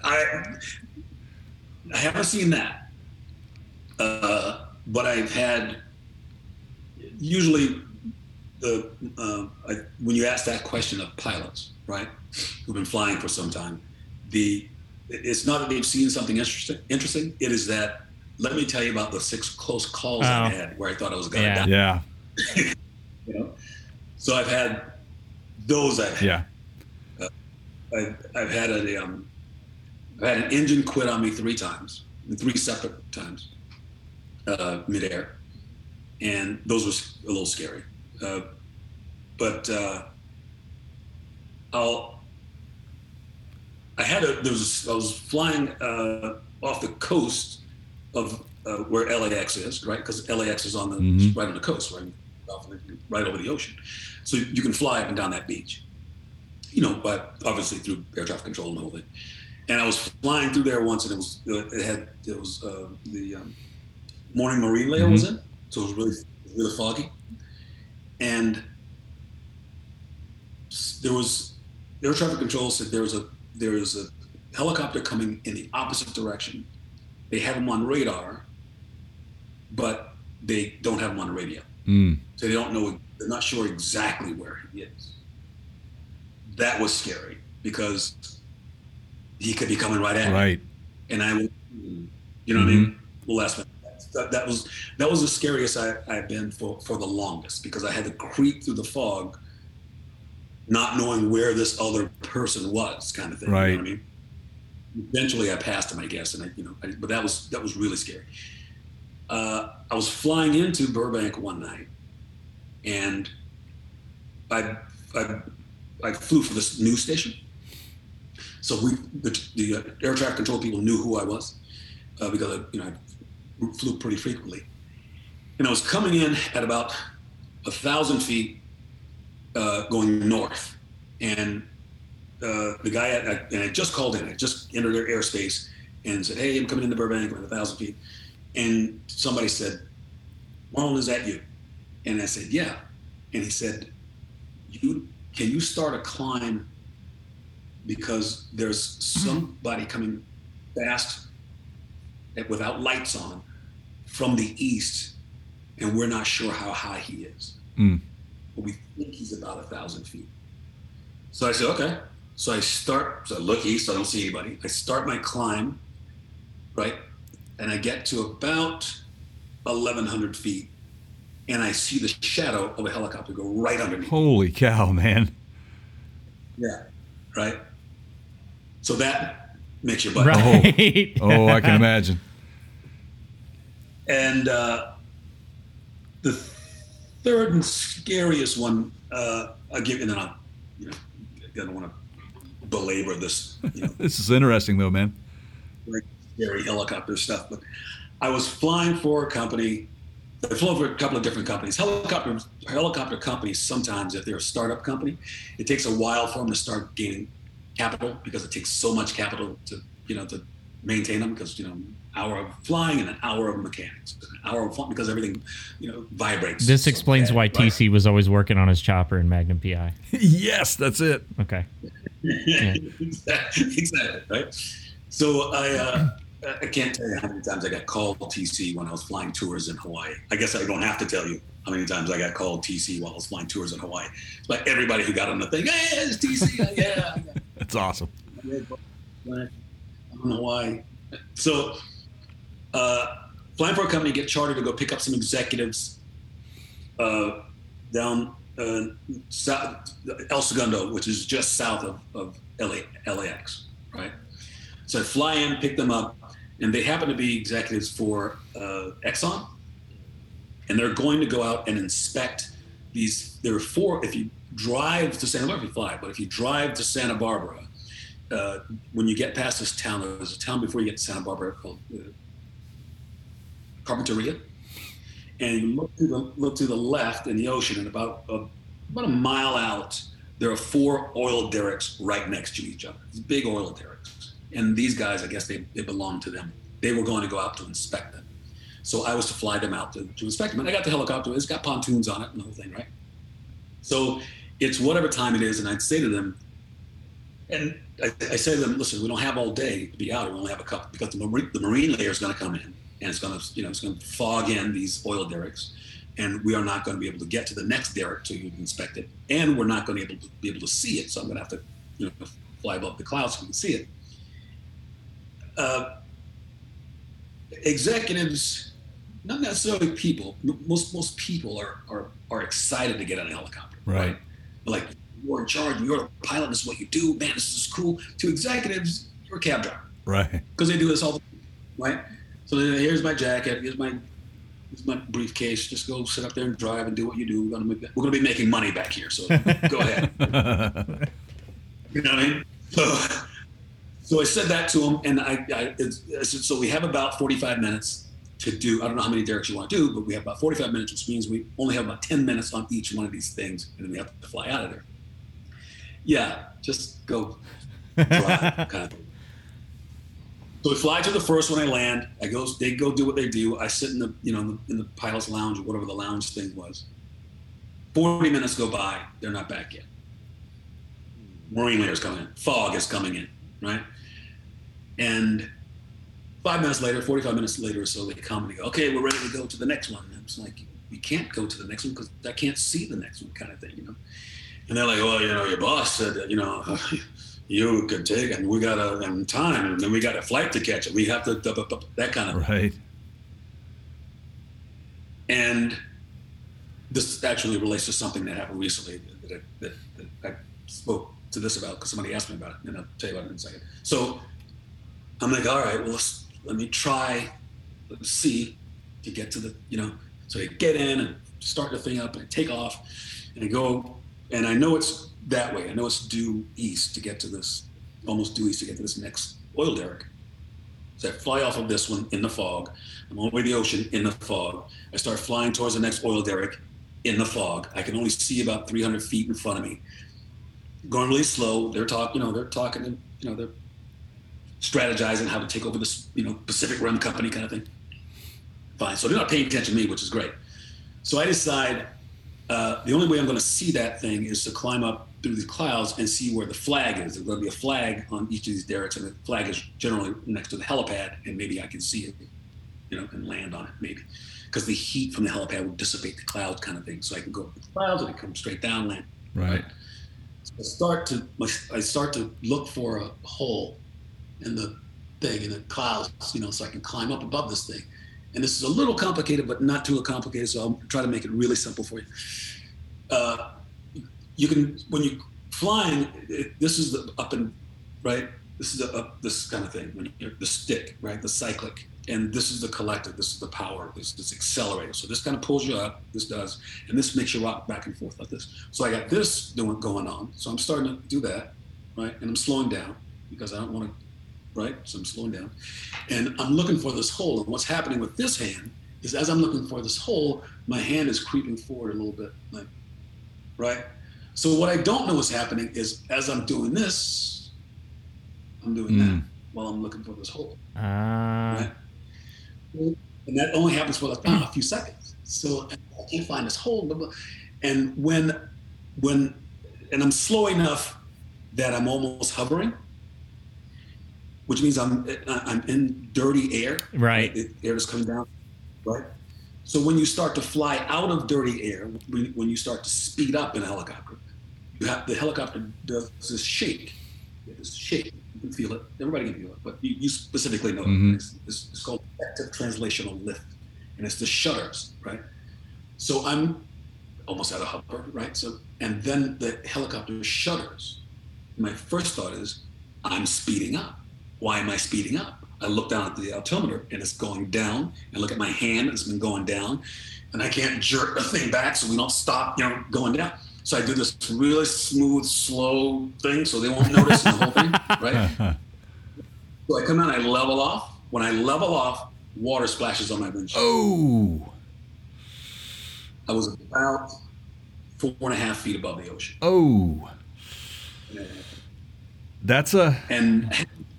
I I haven't seen that, uh, but I've had usually the uh, I, when you ask that question of pilots, right, who've been flying for some time, the it's not that they've seen something interesting. Interesting, it is that. Let me tell you about the six close calls oh. I had where I thought I was going to yeah. die. Yeah. You know? So I've had those. I've had. Yeah. Uh, I've, I've had a, um, I've had an engine quit on me three times, three separate times, uh, midair. And those were a little scary. Uh, but uh, I'll, I had a, there was, I was flying uh, off the coast of uh, where L A X is, right? Because L A X is on the mm-hmm. right on the coast, right, right over the ocean. So you can fly up and down that beach, you know, but obviously through air traffic control and the whole thing. And I was flying through there once, and it was it had it was uh, the um, morning marine layer mm-hmm. was in, so it was really really foggy, and there was air traffic control said there was a there was a helicopter coming in the opposite direction. They have them on radar, but they don't have them on the radio. Mm. So they don't know, they're not sure exactly where he is. That was scary because he could be coming right at right. me. And I would, you know mm-hmm. what I mean? Well, last minute. That, that was that was the scariest I, I've been for, for the longest because I had to creep through the fog not knowing where this other person was kind of thing, right. you know what I mean? Eventually, I passed him, I guess, and I, you know, I, but that was that was really scary. Uh, I was flying into Burbank one night, and I I, I flew for this news station. So we the, the uh, air traffic control people knew who I was uh, because I, you know I flew pretty frequently, and I was coming in at about a thousand feet, uh, going north, and. Uh, the guy, at, I, and I just called in, I just entered their airspace and said, hey, I'm coming into Burbank, I'm at one thousand feet. And somebody said, Marlon, is that you? And I said, yeah. And he said, "You can you start a climb because there's somebody coming fast without lights on from the east, and we're not sure how high he is. Mm. But we think he's about one thousand feet. So I said, okay. So I start, so I look east, I don't see anybody. I start my climb, right? And I get to about eleven hundred feet and I see the shadow of a helicopter go right underneath. Holy cow, man. Yeah, right? So that, makes your butt. Right. Oh. oh, I can imagine. And uh, the third and scariest one, uh, I'll give, and then I'll, you know, I don't want to belabor this. You know, this is interesting, though, man. Very scary helicopter stuff. But I was flying for a company. I flew for a couple of different companies. Helicopter helicopter companies, sometimes, if they're a startup company, it takes a while for them to start gaining capital because it takes so much capital to, you know, to maintain them because, you know, an hour of flying and an hour of mechanics, an hour of flying because everything, you know, vibrates. This so explains bad. why T C was always working on his chopper in Magnum P I. Yes, that's it. Okay. Yeah. exactly, exactly, right? So I... Uh, I can't tell you how many times I got called T C when I was flying tours in Hawaii. I guess I don't have to tell you how many times I got called T C while I was flying tours in Hawaii. It's like everybody who got on the thing, hey, it's T C, yeah. That's awesome. I'm in Hawaii. So uh, flying for a company, get chartered to go pick up some executives uh, down uh, south, El Segundo, which is just south of, of L A, L A X, right? So I fly in, pick them up, and they happen to be executives for uh, Exxon, and they're going to go out and inspect these. There are four. If you drive to Santa Barbara, if you fly, but if you drive to Santa Barbara, uh, when you get past this town, there's a town before you get to Santa Barbara called uh, Carpinteria, and you look to the, look to the left in the ocean, and about a, about a mile out, there are four oil derricks right next to each other. These big oil derricks. And these guys, I guess they, they belonged to them. They were going to go out to inspect them. So I was to fly them out to, to inspect them. And I got the helicopter. It's got pontoons on it and the whole thing, right? So it's whatever time it is. And I'd say to them, and I, I say to them, listen, we don't have all day to be out. We only have a couple because the marine, the marine layer is going to come in. And it's going to, you know, it's going to fog in these oil derricks. And we are not going to be able to get to the next derrick till you inspect it. And we're not going to be able to, be able to see it. So I'm going to have to, you know, fly above the clouds so we can see it. Uh, executives, not necessarily people. Most most people are are, are excited to get on a helicopter, right? right? Like you're in charge, you're the pilot. This is what you do, man. This is cool. To executives, you're a cab driver, right? Because they do this all the time, right? So here's my jacket. Here's my here's my briefcase. Just go sit up there and drive and do what you do. We're gonna make, we're gonna be making money back here, so go ahead. You know what I mean? So. So I said that to him, and I, I, I said, so we have about forty-five minutes to do. I don't know how many derricks you want to do, but we have about forty-five minutes, which means we only have about ten minutes on each one of these things, and then we have to fly out of there. Yeah, just go drive, kind of. So we fly to the first one. I land. I go. They go do what they do. I sit in the, you know, in the, in the pilot's lounge or whatever the lounge thing was. forty minutes go by. They're not back yet. Marine layer's coming in. Fog is coming in. Right. And five minutes later, forty-five minutes later or so, they come and they go, okay, we're ready to go to the next one. And it's like, we can't go to the next one because I can't see the next one kind of thing, you know. And they're like, well, you know, your boss said that, you know, you could take and we got a and time and then we got a flight to catch it. We have to, that kind of right. thing. And this actually relates to something that happened recently that I, that, that I spoke to this about because somebody asked me about it, and I'll tell you about it in a second. So I'm like, all right, well, let's, let me try, let's see to get to the, you know, so I get in and start the thing up and I take off and I go, and I know it's that way. I know it's due east to get to this, almost due east to get to this next oil derrick. So I fly off of this one in the fog. I'm all the way to the ocean in the fog. I start flying towards the next oil derrick in the fog. I can only see about three hundred feet in front of me. Going really slow. They're talking, you know, they're talking and, you know, they're strategizing how to take over this, you know, Pacific Rim Company kind of thing. Fine. So they're not paying attention to me, which is great. So I decide uh, the only way I'm going to see that thing is to climb up through the clouds and see where the flag is. There's going to be a flag on each of these derricks, and the flag is generally next to the helipad, and maybe I can see it, you know, and land on it maybe. Because the heat from the helipad will dissipate the cloud kind of thing. So I can go up the clouds and I come straight down, land. Right. I start to I start to look for a hole in the thing in the clouds, you know, so I can climb up above this thing. And this is a little complicated, but not too complicated. So I'll try to make it really simple for you. Uh, you can when you flying, it, this is the up and right. This is a, a this kind of thing, when you're the stick, right? The cyclic. And this is the collective, this is the power, this is accelerator. So this kind of pulls you up, this does, and this makes you rock back and forth like this. So I got this doing going on, so I'm starting to do that, right? And I'm slowing down because I don't want to, right? So I'm slowing down. And I'm looking for this hole, and what's happening with this hand is as I'm looking for this hole, my hand is creeping forward a little bit, like, right? So what I don't know is happening is as I'm doing this, I'm doing mm. that while I'm looking for this hole, uh. right? And that only happens for like a few seconds. So I can't find this hole. And when, when, and I'm slow enough that I'm almost hovering, which means I'm I'm in dirty air. Right. The air is coming down. Right. So when you start to fly out of dirty air, when, when you start to speed up in a helicopter, you have, the helicopter does this shake. This shake. You can feel it. Everybody can feel it, but you, you specifically know mm-hmm. it. It's, it's, it's called effective translational lift, and it's the shutters, right? So I'm almost at a hover, right? So and then the helicopter shutters. My first thought is, I'm speeding up. Why am I speeding up? I look down at the altimeter, and it's going down. And look at my hand; it's been going down, and I can't jerk the thing back, so we don't stop, you know, going down. So I do this really smooth, slow thing so they won't notice the whole thing, right? So I come out, I level off. When I level off, water splashes on my windshield. Oh! I was about four and a half feet above the ocean. Oh! And that's a... And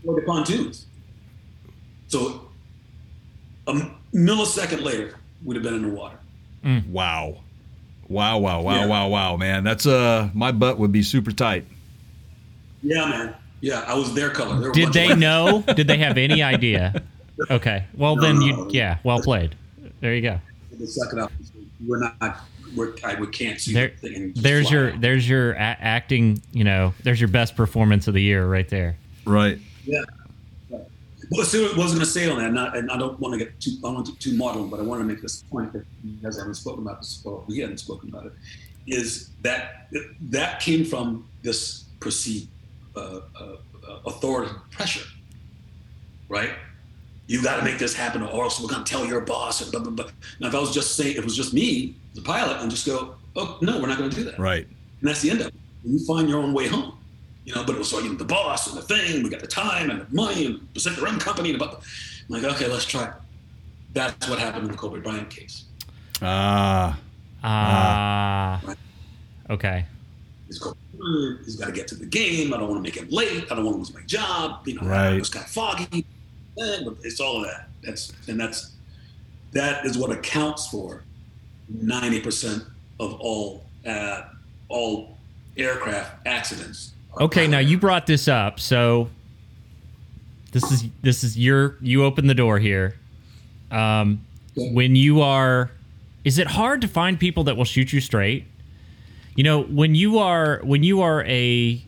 the pontoons. So a millisecond later, we'd have been in the water. Mm. Wow. Wow, wow, wow, yeah. wow, wow, man. That's, uh, my butt would be super tight. Yeah, man. Yeah, I was their color. There Did they know? Did they have any idea? Okay. Well, no, then no, you, no. yeah, well played. There you go. Suck it up. We're not, we're, I, we can't see there, the There's your, out. there's your a- acting, you know, there's your best performance of the year right there. Right. Yeah. Well, see what I was going to say on that, and I, and I don't want to get too, I don't want to get too maudlin, but I want to make this point that you guys haven't spoken about this, or we haven't spoken about it, is that that came from this perceived uh, uh, authority pressure, right? You got to make this happen, or else we're going to tell your boss, and blah, blah, blah. Now, if I was just saying, if it was just me, the pilot, and just go, oh, no, we're not going to do that. Right. And that's the end of it. You find your own way home. You know, but it was like, you know, the boss and the thing, we got the time and the money and Pacific Rim Company. And about, I'm like, okay, let's try it. That's what happened in the Kobe Bryant case. Ah. Uh, ah. Uh, right. Okay. He's, going, he's got to get to the game. I don't want to make it late. I don't want to lose my job. You know, right. It was kind of foggy. It's all of that. That's And that's that is what accounts for ninety percent of all uh, all aircraft accidents. Okay, now you brought this up, so this is this is your you open the door here. Um, when you are, is it hard to find people that will shoot you straight? You know, when you are when you are a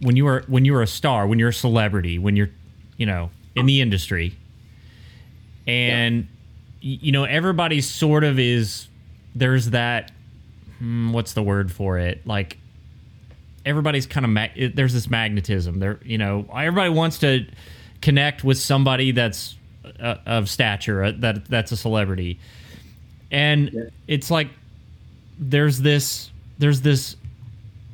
when you are when you're a star, when you're a celebrity, when you're you know in the industry, and yeah. you know everybody sort of is there's that hmm, what's the word for it like. Everybody's kind of ma- there's this magnetism there, you know, everybody wants to connect with somebody that's uh, of stature uh, that that's a celebrity. And yeah. it's like, there's this, there's this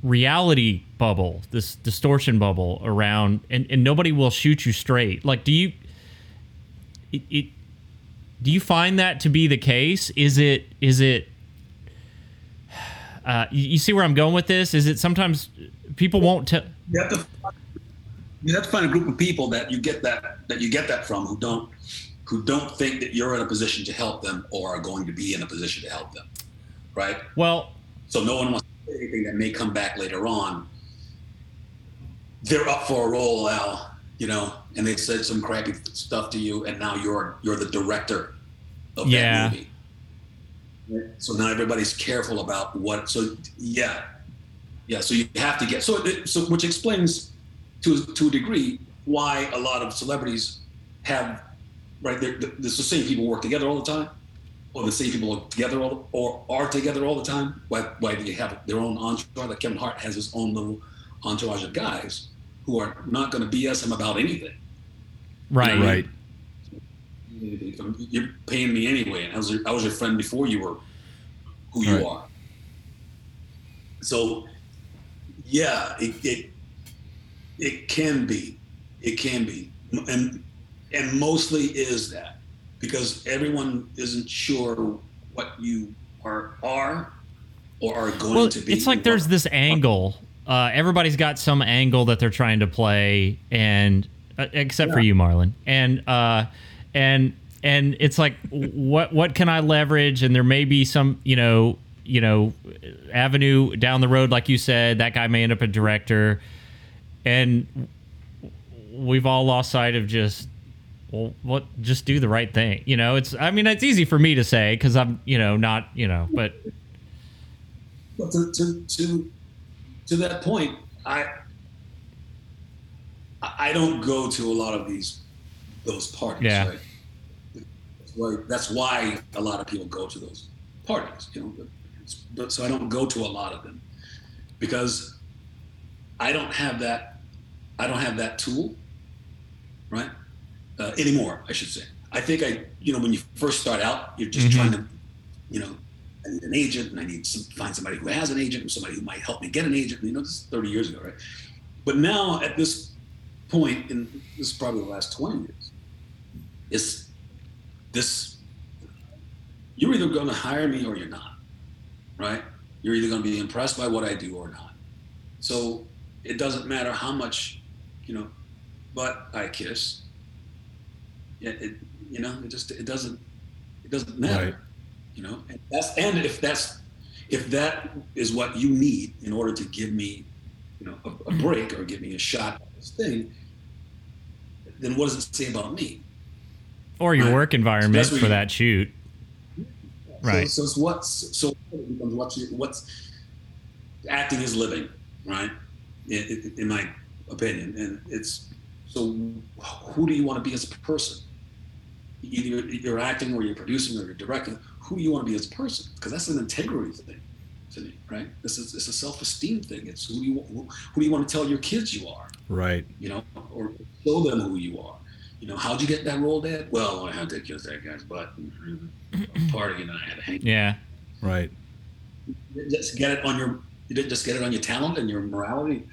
reality bubble, this distortion bubble around and, and nobody will shoot you straight. Like, do you, it, it, do you find that to be the case? Is it, is it, Uh, you, you see where I'm going with this? Is it sometimes people won't tell? You have to find, you have to find a group of people that you get that that you get that from who don't who don't think that you're in a position to help them or are going to be in a position to help them, right? Well, so no one wants to say anything that may come back later on. They're up for a role, Al, you know, and they said some crappy stuff to you, and now you're you're the director of yeah. that movie. So now everybody's careful about what. So yeah, yeah. So you have to get so so, which explains to to a degree why a lot of celebrities have right. They're, they're the same people work together all the time, or the same people are together all or are together all the time. Why why do you have their own entourage? Like Kevin Hart has his own little entourage of guys who are not going to B S him about anything. Right. You know, right. You're paying me anyway, and I was your, I was your friend before you were who you right. are. So, yeah, it, it it can be, it can be, and and mostly is that because everyone isn't sure what you are are or are going well, to be. It's like there's this angle. Uh, everybody's got some angle that they're trying to play, and uh, except yeah. for you, Marlon, and. Uh, And and it's like, what what can I leverage? And there may be some, you know, you know, avenue down the road, like you said, that guy may end up a director. And we've all lost sight of just, well, what, just do the right thing. You know, it's, I mean, it's easy for me to say because I'm, you know, not, you know, but. Well, to, to, to, to that point, I, I don't go to a lot of these those parties, yeah. right? That's why, that's why a lot of people go to those parties, you know. But, but so I don't go to a lot of them because I don't have that. I don't have that tool, right? Uh, anymore, I should say. I think I, you know, when you first start out, you're just mm-hmm. trying to, you know, I need an agent, and I need to some, find somebody who has an agent, and somebody who might help me get an agent. You know, this is thirty years ago, right? But now at this point, and this is probably the last twenty years. It's this, you're either going to hire me or you're not, right? You're either going to be impressed by what I do or not. So it doesn't matter how much, you know, but I kiss. It, it you know, it just, it doesn't, it doesn't matter, right. you know? And that's, and if that's, if that is what you need in order to give me, you know, a, a break or give me a shot at this thing, then what does it say about me? Or your right. work environment so for you, that shoot, yeah. right? So, so it's what's so what's, what's acting is living, right? In, in my opinion, and it's so who do you want to be as a person? Either you're acting, or you're producing, or you're directing. Who do you want to be as a person? Because that's an integrity thing to me, right? This is it's a self-esteem thing. It's who you who, who do you want to tell your kids you are, right? You know, or show them who you are. You know, how'd you get that role, Dad? Well, I had to kiss that guy's butt and party, and I had to hang. Yeah, right. You just get it on your. You didn't just get it on your talent and your morality.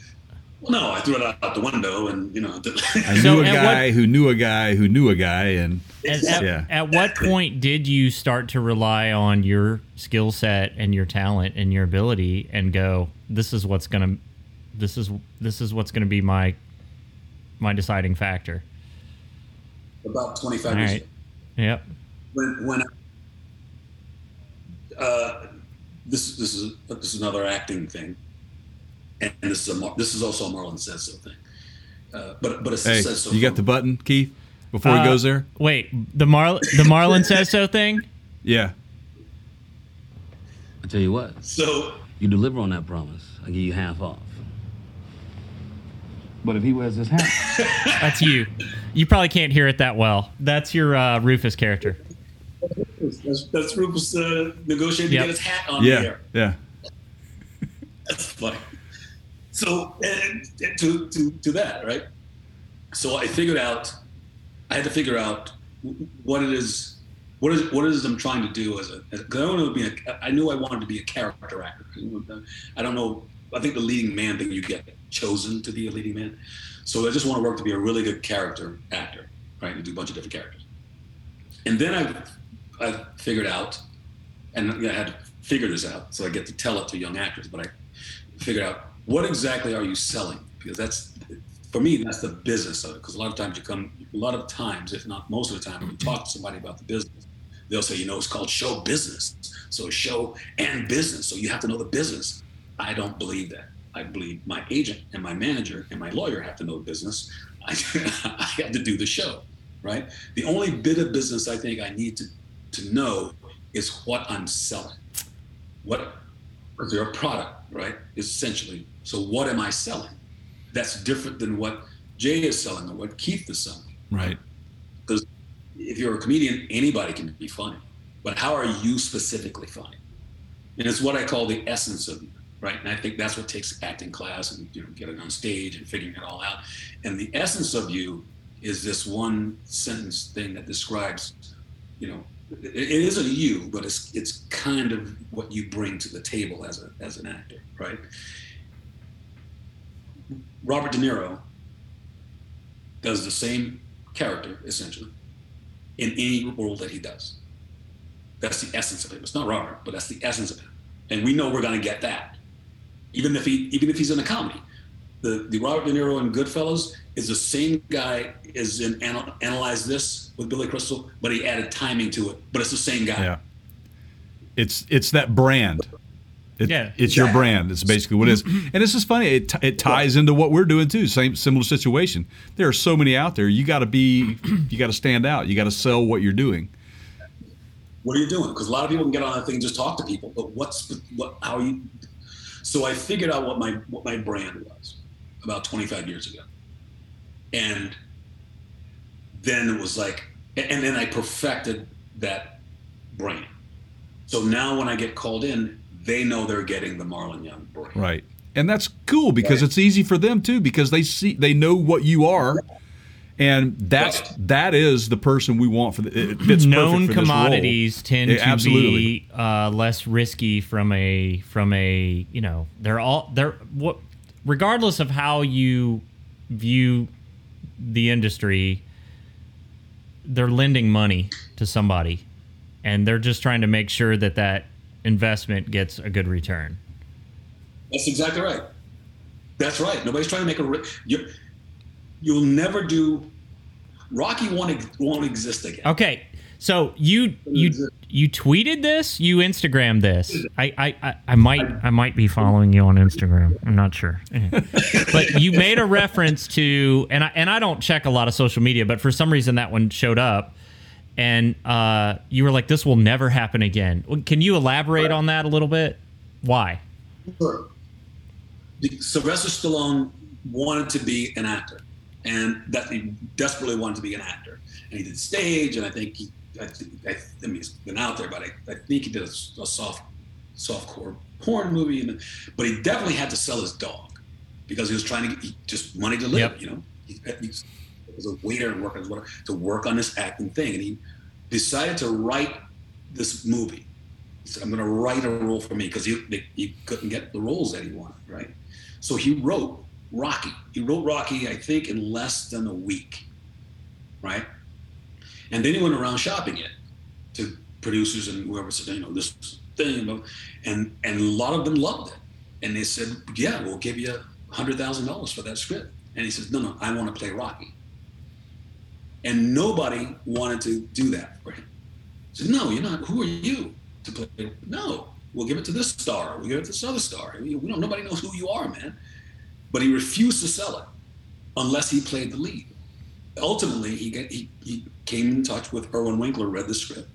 Well, no, I threw it out the window, and you know. I knew a guy what, who knew a guy who knew a guy, and exactly. at, yeah. at what point did you start to rely on your skill set and your talent and your ability, and go, this is what's gonna, this is this is what's gonna be my, my deciding factor. About twenty-five right. years ago. Yep. When, when I, uh, this this is this is another acting thing, and this is a, this is also a Marlon Says So thing. Uh, but but it hey, says so. You got the button, Keith? Before uh, he goes there. Wait, the Marlon the Marlon Says So thing. Yeah. I tell you what. So you deliver on that promise. I give you half off. But if he wears his hat, that's you. You probably can't hear it that well. That's your uh, Rufus character. That's, that's Rufus uh, negotiating yep. to get his hat on yeah. there. Yeah, yeah. That's funny. So and, and to to to that, right? So I figured out. I had to figure out what it is. What is what it is I'm trying to do as a. As, 'cause I don't know, be a, I knew I wanted to be a character actor. I don't know. I think the leading man thing you get chosen to be a leading man. So I just want to work to be a really good character actor, right? You do a bunch of different characters. And then I I figured out, and I had to figure this out, so I get to tell it to young actors, but I figured out what exactly are you selling? Because that's, for me, that's the business of it. Because a lot of times you come, a lot of times, if not most of the time, when you talk to somebody about the business, they'll say, you know, it's called show business. So show and business, so you have to know the business. I don't believe that. I believe my agent and my manager and my lawyer have to know business. I, I have to do the show, right? The only bit of business I think I need to, to know is what I'm selling. What is your product, right? Essentially. So what am I selling? That's different than what Jay is selling or what Keith is selling. Right. Because if you're a comedian, anybody can be funny. But how are you specifically funny? And it's what I call the essence of you. right? And I think that's what takes acting class, and you know, getting on stage and figuring it all out. And the essence of you is this one sentence thing that describes, you know, it, it isn't you, but it's it's kind of what you bring to the table as a as an actor, right? Robert De Niro does the same character essentially in any role that he does. That's the essence of him. It's not Robert, but that's the essence of him. And we know we're going to get that, even if he even if he's in a comedy. The the Robert De Niro in Goodfellas is the same guy as in Anal- Analyze This with Billy Crystal, but he added timing to it. But it's the same guy. Yeah. It's it's that brand. It, yeah, it's yeah. your brand. It's basically what it is. And this is funny. It t- it ties into what we're doing too. Same similar situation. There are so many out there. You got to be, you got to stand out. You got to sell what you're doing. What are you doing? Because a lot of people can get on that thing and just talk to people. But what's what? How you? So I figured out what my what my brand was about twenty-five years ago, and then it was like, and then I perfected that brand. So now when I get called in, they know they're getting the Marlon Young brand. Right. And that's cool because right. It's easy for them too, because they see, they know what you are. And that's, right. that is the person we want for the, it fits known perfect for commodities this role. Tend it, to absolutely. be uh, less risky from a, from a, you know, they're all, they're what, regardless of how you view the industry, they're lending money to somebody and they're just trying to make sure that that investment gets a good return. That's exactly right. That's right. Nobody's trying to make a ri- you're, you'll never do Rocky won't, won't exist again. Okay. So you you you tweeted this, you Instagrammed this. I, I, I, I might I might be following you on Instagram. I'm not sure. But you made a reference to, and I and I don't check a lot of social media, but for some reason that one showed up. And uh, you were like, this will never happen again. Can you elaborate right. on that a little bit? Why? Sure. Sylvester Stallone wanted to be an actor. And that he desperately wanted to be an actor. And he did stage, and I think he, I, I, I mean, he's been out there, but I, I think he did a, a soft, softcore porn movie. And, but he definitely had to sell his dog because he was trying to get he, just money to live, yep. you know? He, he was a waiter and worker, to work on this acting thing. And he decided to write this movie. He said, I'm going to write a role for me because he, he couldn't get the roles that he wanted, right? So he wrote Rocky. He wrote Rocky, I think, in less than a week, right? And then he went around shopping it to producers and whoever said, you know, this thing, and and a lot of them loved it, and they said, yeah, we'll give you a hundred thousand dollars for that script. And he says, no, no, I want to play Rocky. And nobody wanted to do that for him. He said, no, you're not. Who are you to play? No, we'll give it to this star. We'll give it to this other star. We don't. Nobody knows who you are, man. But he refused to sell it unless he played the lead. Ultimately, he, got, he he came in touch with Erwin Winkler, read the script,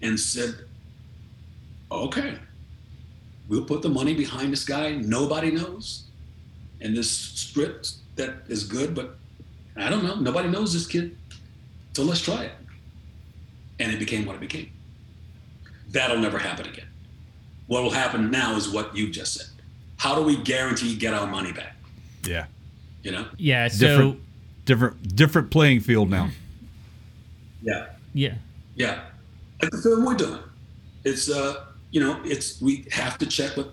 and said, okay, we'll put the money behind this guy nobody knows, and this script that is good, but I don't know, nobody knows this kid, so let's try it. And it became what it became. That'll never happen again. What will happen now is what you just said. How do we guarantee get our money back? Yeah. You know? Yeah, so... Different, different, different playing field now. Yeah. Yeah. Yeah. That's the film we're doing. It's, uh, you know, it's, we have to check with,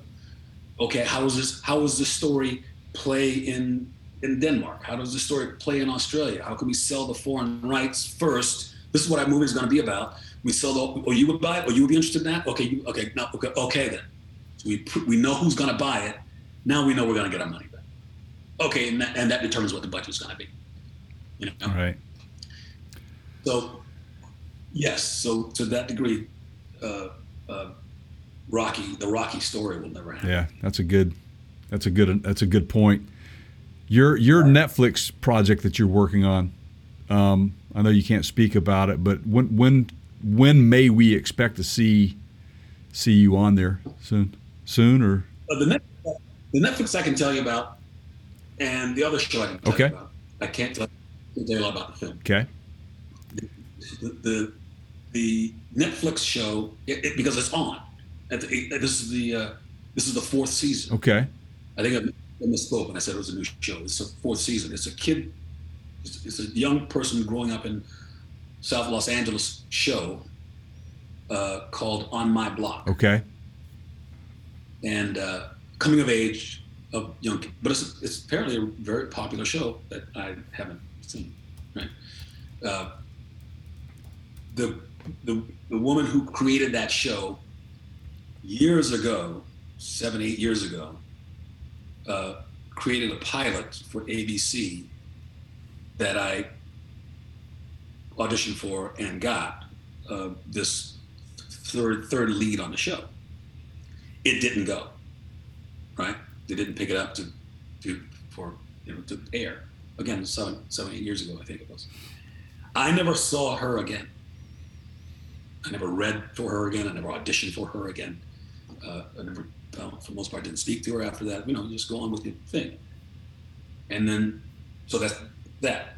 okay, how does this, how does this story play in, in Denmark? How does this story play in Australia? How can we sell the foreign rights first? This is what our movie is going to be about. We sell the, or you would buy it, or you would be interested in that? Okay, you, okay, no, okay, okay then. So we we know who's going to buy it. Now we know we're going to get our money back. Okay, and that, and that determines what the budget's going to be. You know? All right. So, yes. So to that degree, uh, uh, Rocky, the Rocky story will never happen. Yeah, that's a good, that's a good, that's a good point. Your your Netflix project that you're working on, um, I know you can't speak about it, but when when when may we expect to see see you on there soon? Soon or uh, the, Netflix, the Netflix I can tell you about, and the other show I can tell okay. you about. I can't tell you a lot about the film. Okay. The the, the Netflix show it, it, because it's on. This is the uh, This is the fourth season. Okay. I think I misspoke when I said it was a new show. It's the fourth season. It's a kid, it's, it's a young person growing up in South Los Angeles show uh, called On My Block. Okay. And uh, coming of age of young, but it's, it's apparently a very popular show that I haven't seen. Right. Uh, the, the the woman who created that show years ago, seven, eight years ago, uh, created a pilot for A B C that I auditioned for and got uh, this third third lead on the show. It didn't go, right? They didn't pick it up to to for you know to air. Again, seven, seven, eight years ago, I think it was. I never saw her again. I never read for her again. I never auditioned for her again. Uh, I never, uh, for the most part, didn't speak to her after that. You know, just go on with the thing. And then, so that's that.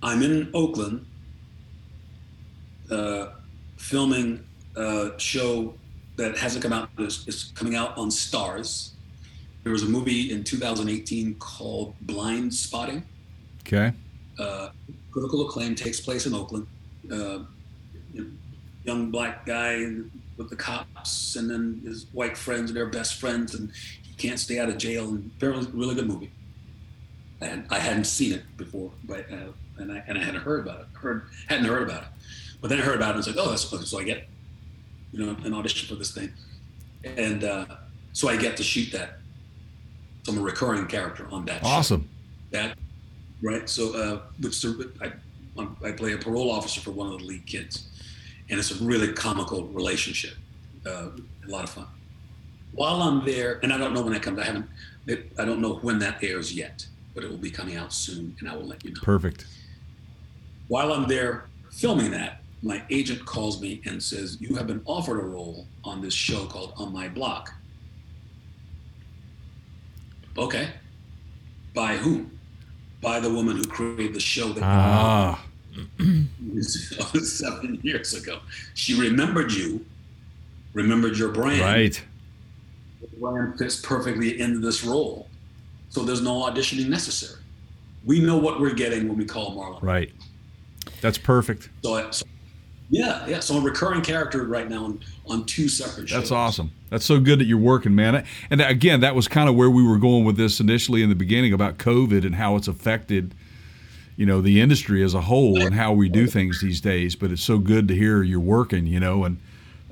I'm in Oakland uh, filming a show that hasn't come out. It's, it's coming out on Stars. There was a movie in two thousand eighteen called Blind Spotting. Okay. Uh, critical acclaim, takes place in Oakland. Uh, young black guy with the cops, and then his white friends are their best friends, and he can't stay out of jail. And apparently, really good movie. And I hadn't seen it before, but uh, and I and I hadn't heard about it. Heard hadn't heard about it, but then I heard about it. And I was like, oh, that's okay. So I get, you know, an audition for this thing, and uh, so I get to shoot that. So I'm a recurring character on that. Awesome. Show. That. Right, so uh, which I, I play a parole officer for one of the lead kids, and it's a really comical relationship, uh, a lot of fun. While I'm there, and I don't know when that comes, I haven't, I don't know when that airs yet, but it will be coming out soon, and I will let you know. Perfect. While I'm there filming that, my agent calls me and says, "You have been offered a role on this show called On My Block." Okay. By whom? By the woman who created the show that ah. seven years ago. She remembered you, remembered your brand. Right. The brand fits perfectly into this role. So there's no auditioning necessary. We know what we're getting when we call Marlon. Right. That's perfect. So, so yeah, yeah. So I'm a recurring character right now on, on two separate shows. That's awesome. That's so good that you're working, man. And again, that was kind of where we were going with this initially in the beginning about COVID and how it's affected, you know, the industry as a whole and how we do things these days. But it's so good to hear you're working, you know, and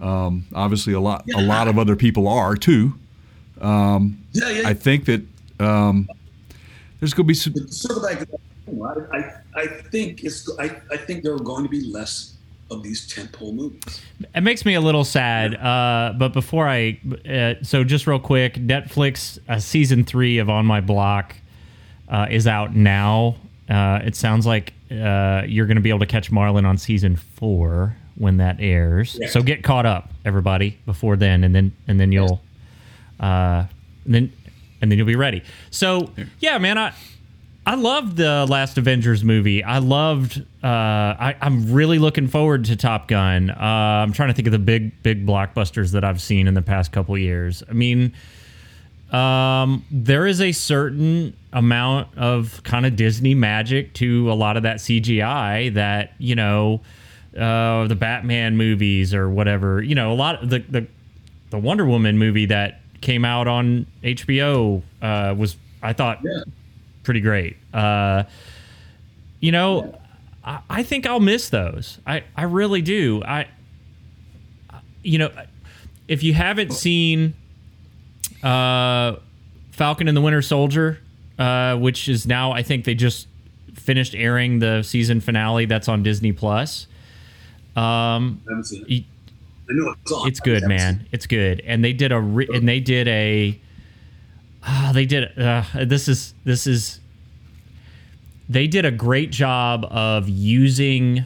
um, obviously a lot, yeah. a lot of other people are too. Um, yeah, yeah. I think that um, there's going to be some. It's sort of like, I, I think it's. I, I think there are going to be less of these tentpole movies. It makes me a little sad, uh, but before I... Uh, so just real quick, Netflix uh, season three of On My Block uh, is out now. Uh, it sounds like uh, you're going to be able to catch Marlon on season four when that airs. Yes. So get caught up, everybody, before then, and then and then you'll uh, and then and then you'll be ready. So yeah, man, I. I loved the last Avengers movie. I loved. Uh, I, I'm really looking forward to Top Gun. Uh, I'm trying to think of the big, big blockbusters that I've seen in the past couple years. I mean, um, there is a certain amount of kind of Disney magic to a lot of that C G I that, you know, uh, the Batman movies or whatever. You know, a lot of the the, the Wonder Woman movie that came out on H B O uh, was, I thought. Yeah. Pretty great. Uh, you know, yeah. I, I think I'll miss those. I, I really do. I, you know, if you haven't seen uh, Falcon and the Winter Soldier, uh, which is now, I think they just finished airing the season finale that's on Disney Plus. Um, I haven't seen it. You, I know it's on. It's good, man. It's good. And they did a, re- and they did a, Oh, they did. Uh, this is this is. They did a great job of using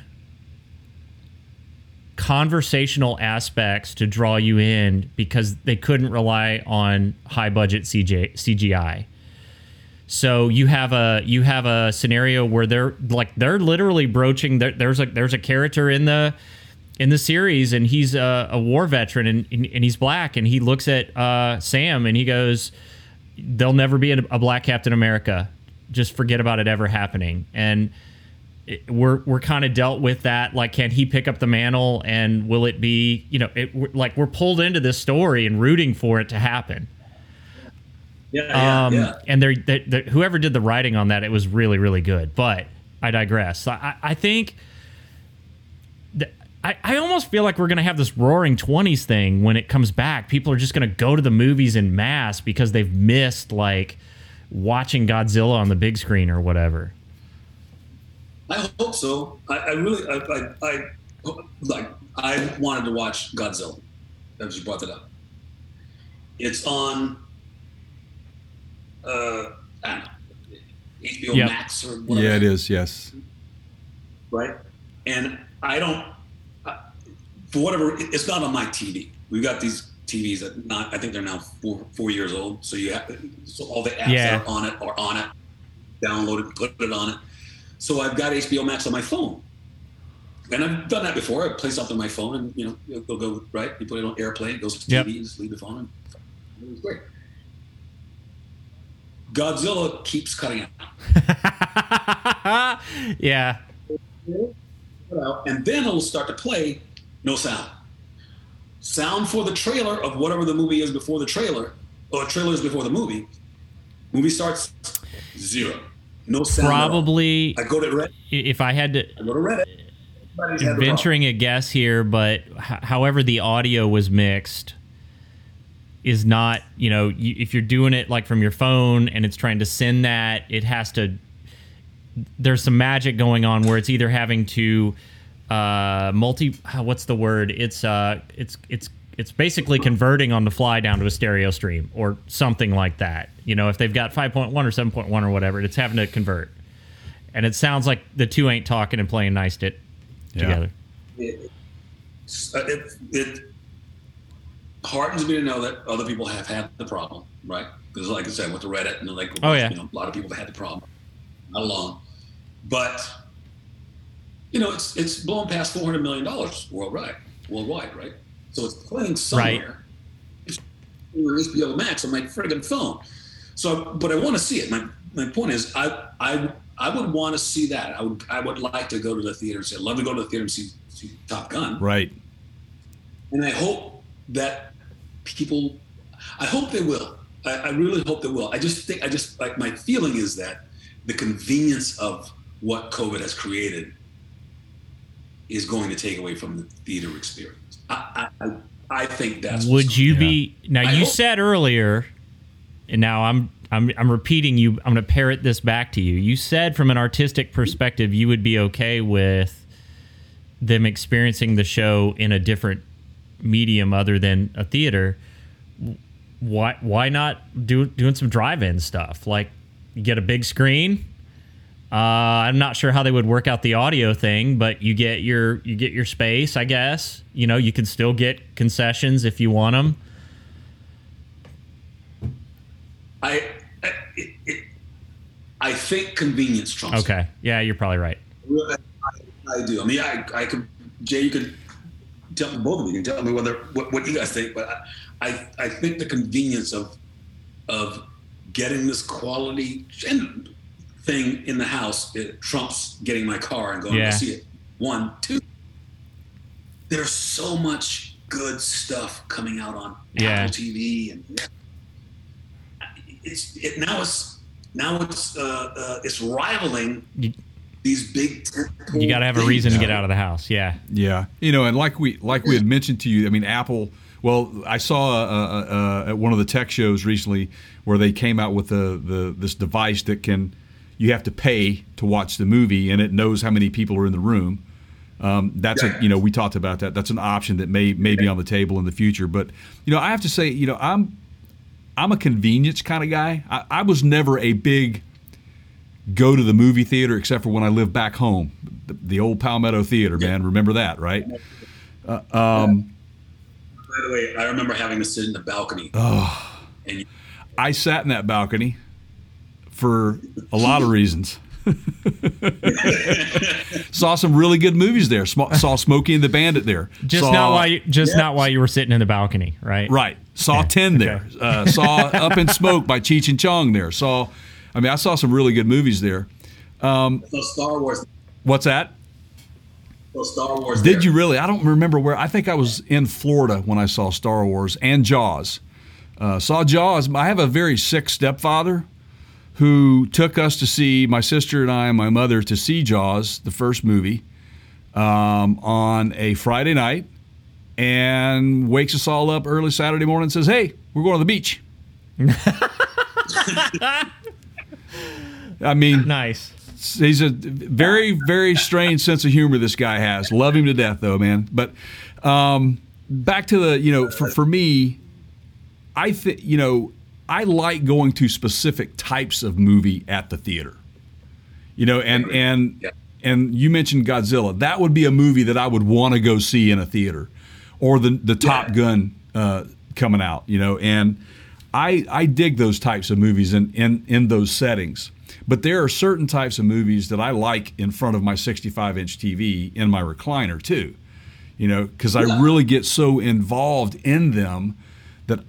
conversational aspects to draw you in because they couldn't rely on high budget C G I. So you have a you have a scenario where they're like they're literally broaching. There's a there's a character in the in the series, and he's a, a war veteran, and, and, and he's black, and he looks at uh, Sam, and he goes, there'll never be a, a black Captain America. Just forget about it ever happening. And it, we're we're kind of dealt with that. Like, can he pick up the mantle, and will it be, you know, it, we're, like we're pulled into this story and rooting for it to happen. Yeah, um, yeah, yeah. And they're, they're, they're, whoever did the writing on that, it was really, really good. But I digress. I, I think th- I, I almost feel like we're going to have this roaring twenties thing when it comes back. People are just going to go to the movies en masse because they've missed, like, watching Godzilla on the big screen or whatever. I hope so. I, I really, I, I, I, like, I wanted to watch Godzilla. As you brought that up, it's on uh, I don't know, H B O yep. Max or whatever. Yeah, it is. Yes, right. And I don't, I, for whatever, it's not on my T V. We've got these T Vs that not, I think they're now four four years old. So you have, so all the apps yeah. that are on it are on it. Download it, put it on it. So I've got H B O Max on my phone, and I've done that before. I play something on my phone, and you know, they'll go right. You put it on AirPlay, it goes to T V, yep. you just leave the phone, and it was great. Godzilla keeps cutting out. yeah. And then it'll start to play, no sound. Sound for the trailer of whatever the movie is before the trailer, or trailer is before the movie. Movie starts zero. No sound. Probably. I go to Reddit. If I had to, I go to Reddit. Venturing a guess here, but h- however the audio was mixed is not, you know, you, if you're doing it like from your phone and it's trying to send that, it has to, there's some magic going on where it's either having to uh, multi, what's the word? It's, uh, it's, it's, it's basically converting on the fly down to a stereo stream or something like that. You know, if they've got five point one or seven point one or whatever, it's having to convert. And it sounds like the two ain't talking and playing nice it yeah. together. It, it, it heartens me to know that other people have had the problem, right? Because, like I said, with the Reddit and like, oh, yeah. you know, a lot of people have had the problem. Not alone, but you know, it's it's blown past four hundred million dollars worldwide. Worldwide, right? So it's playing somewhere. Right. It's H B O Max on my friggin' phone. So, but I want to see it. My my point is, I I I would want to see that. I would I would like to go to the theater and say, I'd love to go to the theater and see, see Top Gun. Right. And I hope that. People, I hope they will. I, I really hope they will. I just think, I just like my feeling is that the convenience of what COVID has created is going to take away from the theater experience. I, I, I think that's. Would you be now? I you hope. Said earlier, and now I'm, I'm, I'm repeating you. I'm going to parrot this back to you. You said from an artistic perspective, you would be okay with them experiencing the show in a different medium other than a theater. Why why not do doing some drive-in stuff? Like, you get a big screen. Uh, I'm not sure how they would work out the audio thing, but you get your you get your space, I guess. You know, you can still get concessions if you want them. I I, it, it, I think convenience trumps. Okay, yeah, you're probably right. I, I do. I mean, I I could Jay, you could. Tell me, both of you can tell me whether what, what you guys think, but I, I I think the convenience of of getting this quality thing in the house, it trumps getting my car and going yeah. to see it. One, two. There's so much good stuff coming out on yeah. Apple T V, and it's it now it's now it's uh, uh, it's rivaling. You- These big you got to have a reason to get out of the house. Yeah. Yeah. You know, and like we like we had mentioned to you, I mean, Apple. Well, I saw uh, uh, at one of the tech shows recently where they came out with the, the this device that can you have to pay to watch the movie, and it knows how many people are in the room. Um, that's yeah. a, you know, we talked about that. That's an option that may may be on the table in the future. But, you know, I have to say, you know, I'm I'm a convenience kind of guy. I, I was never a big go to the movie theater, except for when I lived back home, the, the old Palmetto Theater, man. Yeah. Remember that, right? Uh, um, By the way, I remember having to sit in the balcony. Oh, and you- I sat in that balcony for a lot of reasons. Saw some really good movies there. Sm- saw Smokey and the Bandit there. Just saw, not while you, just yes. not while you were sitting in the balcony, right? Right. Saw okay. ten there. Okay. Uh, saw Up in Smoke by Cheech and Chong there. Saw, I mean, I saw some really good movies there. Um, so Star Wars. What's that? So Star Wars. Did there. you really? I don't remember where. I think I was in Florida when I saw Star Wars and Jaws. Uh, saw Jaws. I have a very sick stepfather who took us to see, my sister and I and my mother, to see Jaws, the first movie, um, on a Friday night, and wakes us all up early Saturday morning and says, hey, we're going to the beach. I mean, nice. He's a very, very strange sense of humor this guy has. Love him to death, though, man. But um, back to the, you know, for, for me, I think, you know, I like going to specific types of movie at the theater, you know, and and yeah. and you mentioned Godzilla. That would be a movie that I would want to go see in a theater, or the the Top yeah. Gun uh, coming out, you know. And I I dig those types of movies in, in in those settings. But there are certain types of movies that I like in front of my sixty-five inch T V in my recliner too, you know, because yeah. I really get so involved in them that.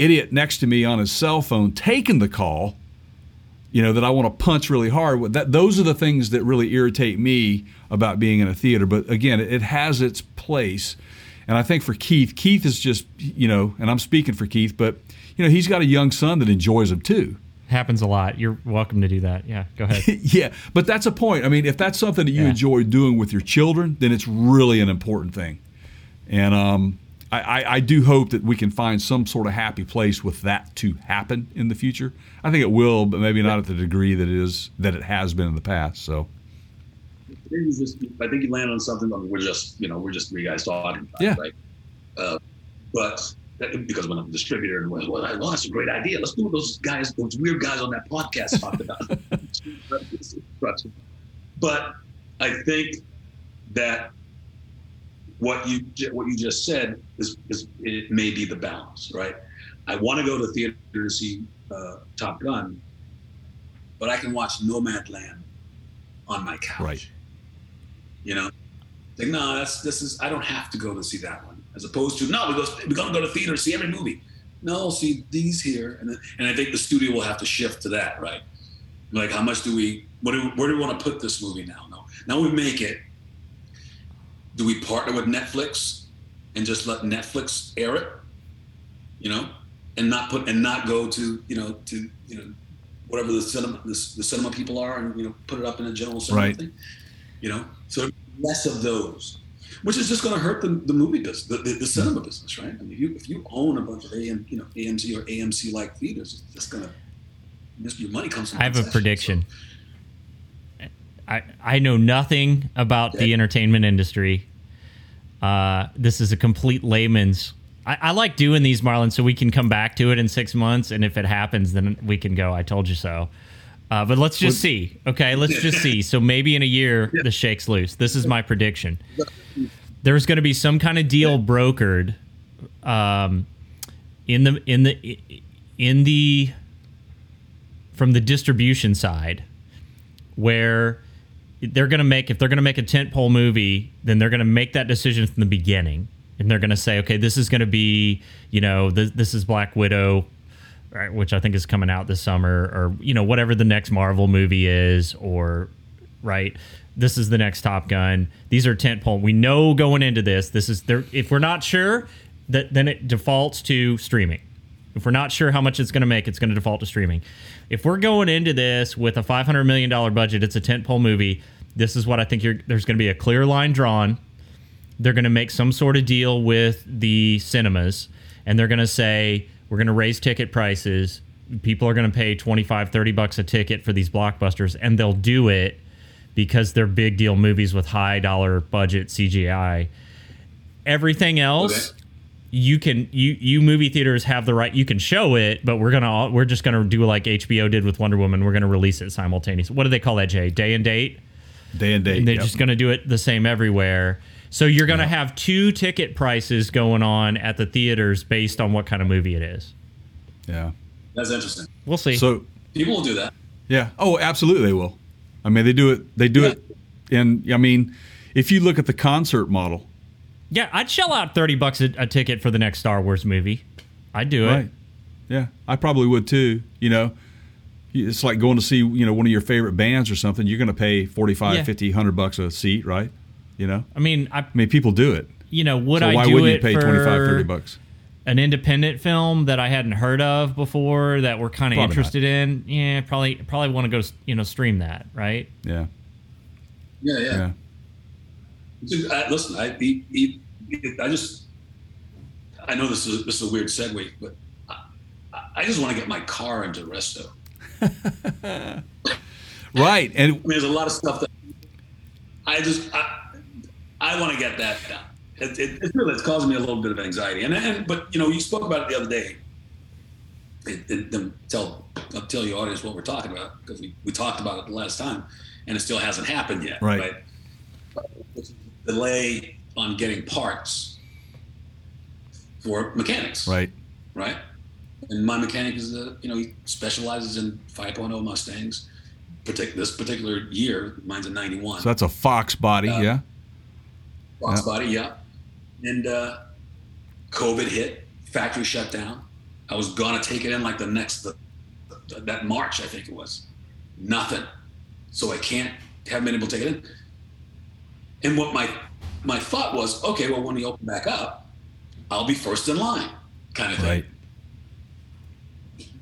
Idiot next to me on his cell phone taking the call, you know, that I want to punch really hard. That, those are the things that really irritate me about being in a theater. But again, it has its place. And I think for Keith, Keith is just, you know, and I'm speaking for Keith, but, you know, he's got a young son that enjoys him too. Happens a lot. You're welcome to do that. Yeah, go ahead. Yeah, but that's a point. I mean, if that's something that you yeah. enjoy doing with your children, then it's really an important thing. And, um, I, I do hope that we can find some sort of happy place with that to happen in the future. I think it will, but maybe not at the degree that it is that it has been in the past. So, I think you landed on something. I mean, we're just, you know, we're just three guys talking, about yeah. it, right? Uh, but that, because when I'm a distributor, and well, well, that's a great idea. Let's do what those guys, those weird guys on that podcast talked about. But I think that. What you what you just said is, is it may be the balance, right? I want to go to the theater to see uh, Top Gun, but I can watch Nomadland on my couch. Right. You know, like no, that's this is I don't have to go to see that one. As opposed to no, we go we're gonna go to theater and see every movie. No, see these here, and then, and I think the studio will have to shift to that, right? Like how much do we? What do where do we want to put this movie now? No, now we make it. Do we partner with Netflix and just let Netflix air it, you know, and not put and not go to you know to you know whatever the cinema the, the cinema people are and you know put it up in a general cinema right. thing, you know? So less of those, which is just going to hurt the, the movie business, the, the, the cinema business, right? I mean, if you if you own a bunch of A M you know A M C or A M C like theaters, it's just going to your money comes. From I have a prediction. So. I, I know nothing about the entertainment industry. Uh, this is a complete layman's. I, I like doing these, Marlon, so we can come back to it in six months. And if it happens, then we can go. I told you so. Uh, but let's just see. Okay, let's just see. So maybe in a year, the shake's loose. This is my prediction. There's going to be some kind of deal brokered um, in the in the in the from the distribution side where. They're going to make, if they're going to make a tentpole movie, then they're going to make that decision from the beginning. And they're going to say, okay, this is going to be, you know, this, this is Black Widow, right? Which I think is coming out this summer or, you know, whatever the next Marvel movie is or, right? This is the next Top Gun. These are tentpole. We know going into this, this is there. If we're not sure that then it defaults to streaming. If we're not sure how much it's going to make, it's going to default to streaming. If we're going into this with a five hundred million dollars budget, it's a tentpole movie. This is what I think you're, there's going to be a clear line drawn. They're going to make some sort of deal with the cinemas, and they're going to say, we're going to raise ticket prices. People are going to pay twenty-five, thirty bucks a ticket for these blockbusters, and they'll do it because they're big deal movies with high dollar budget C G I. Everything else... Okay. you can you you movie theaters have the right, you can show it, but we're gonna we're just gonna do like H B O did with Wonder Woman. We're gonna release it simultaneously. What do they call that, Jay? Day and date? Day and date. And they're yep. just gonna do it the same everywhere. So you're gonna yep. have two ticket prices going on at the theaters based on what kind of movie it is. Yeah. That's interesting. We'll see. So people will do that. Yeah. Oh, absolutely they will. I mean, they do it. They do yeah. it. And I mean, if you look at the concert model. Yeah, I'd shell out thirty bucks a, a ticket for the next Star Wars movie. I'd do right. it. Yeah, I probably would too. You know, it's like going to see, you know, one of your favorite bands or something. You're going to pay forty-five, yeah. fifty, one hundred bucks a seat, right? You know? I mean, I, I mean, people do it. You know, would so I do it? Why wouldn't you pay twenty-five, thirty bucks? An independent film that I hadn't heard of before that we're kind of interested not. in? Yeah, probably probably want to go, you know, stream that, right? Yeah. Yeah, yeah. yeah. Dude, I, listen, I he, he, I just I know this is this is a weird segue, but I, I just want to get my car into resto. Right, and I mean, there's a lot of stuff that I just I, I want to get that done. It, it, it really it's causing me a little bit of anxiety, and and but you know you spoke about it the other day. It, it, then tell I'll tell your audience what we're talking about because we, we talked about it the last time, and it still hasn't happened yet. Right. right? Delay on getting parts for mechanics, right? Right. And my mechanic is a, you know, he specializes in five point oh Mustangs. Partic- this particular year, mine's a ninety-one. So that's a Fox body, uh, yeah. Fox yeah. body, yeah. And uh, COVID hit, factory shut down. I was gonna take it in like the next the, the, that March, I think it was. Nothing. So I can't haven't been able to take it in. And what my my thought was, okay, well, when we open back up, I'll be first in line, kind of thing. Right.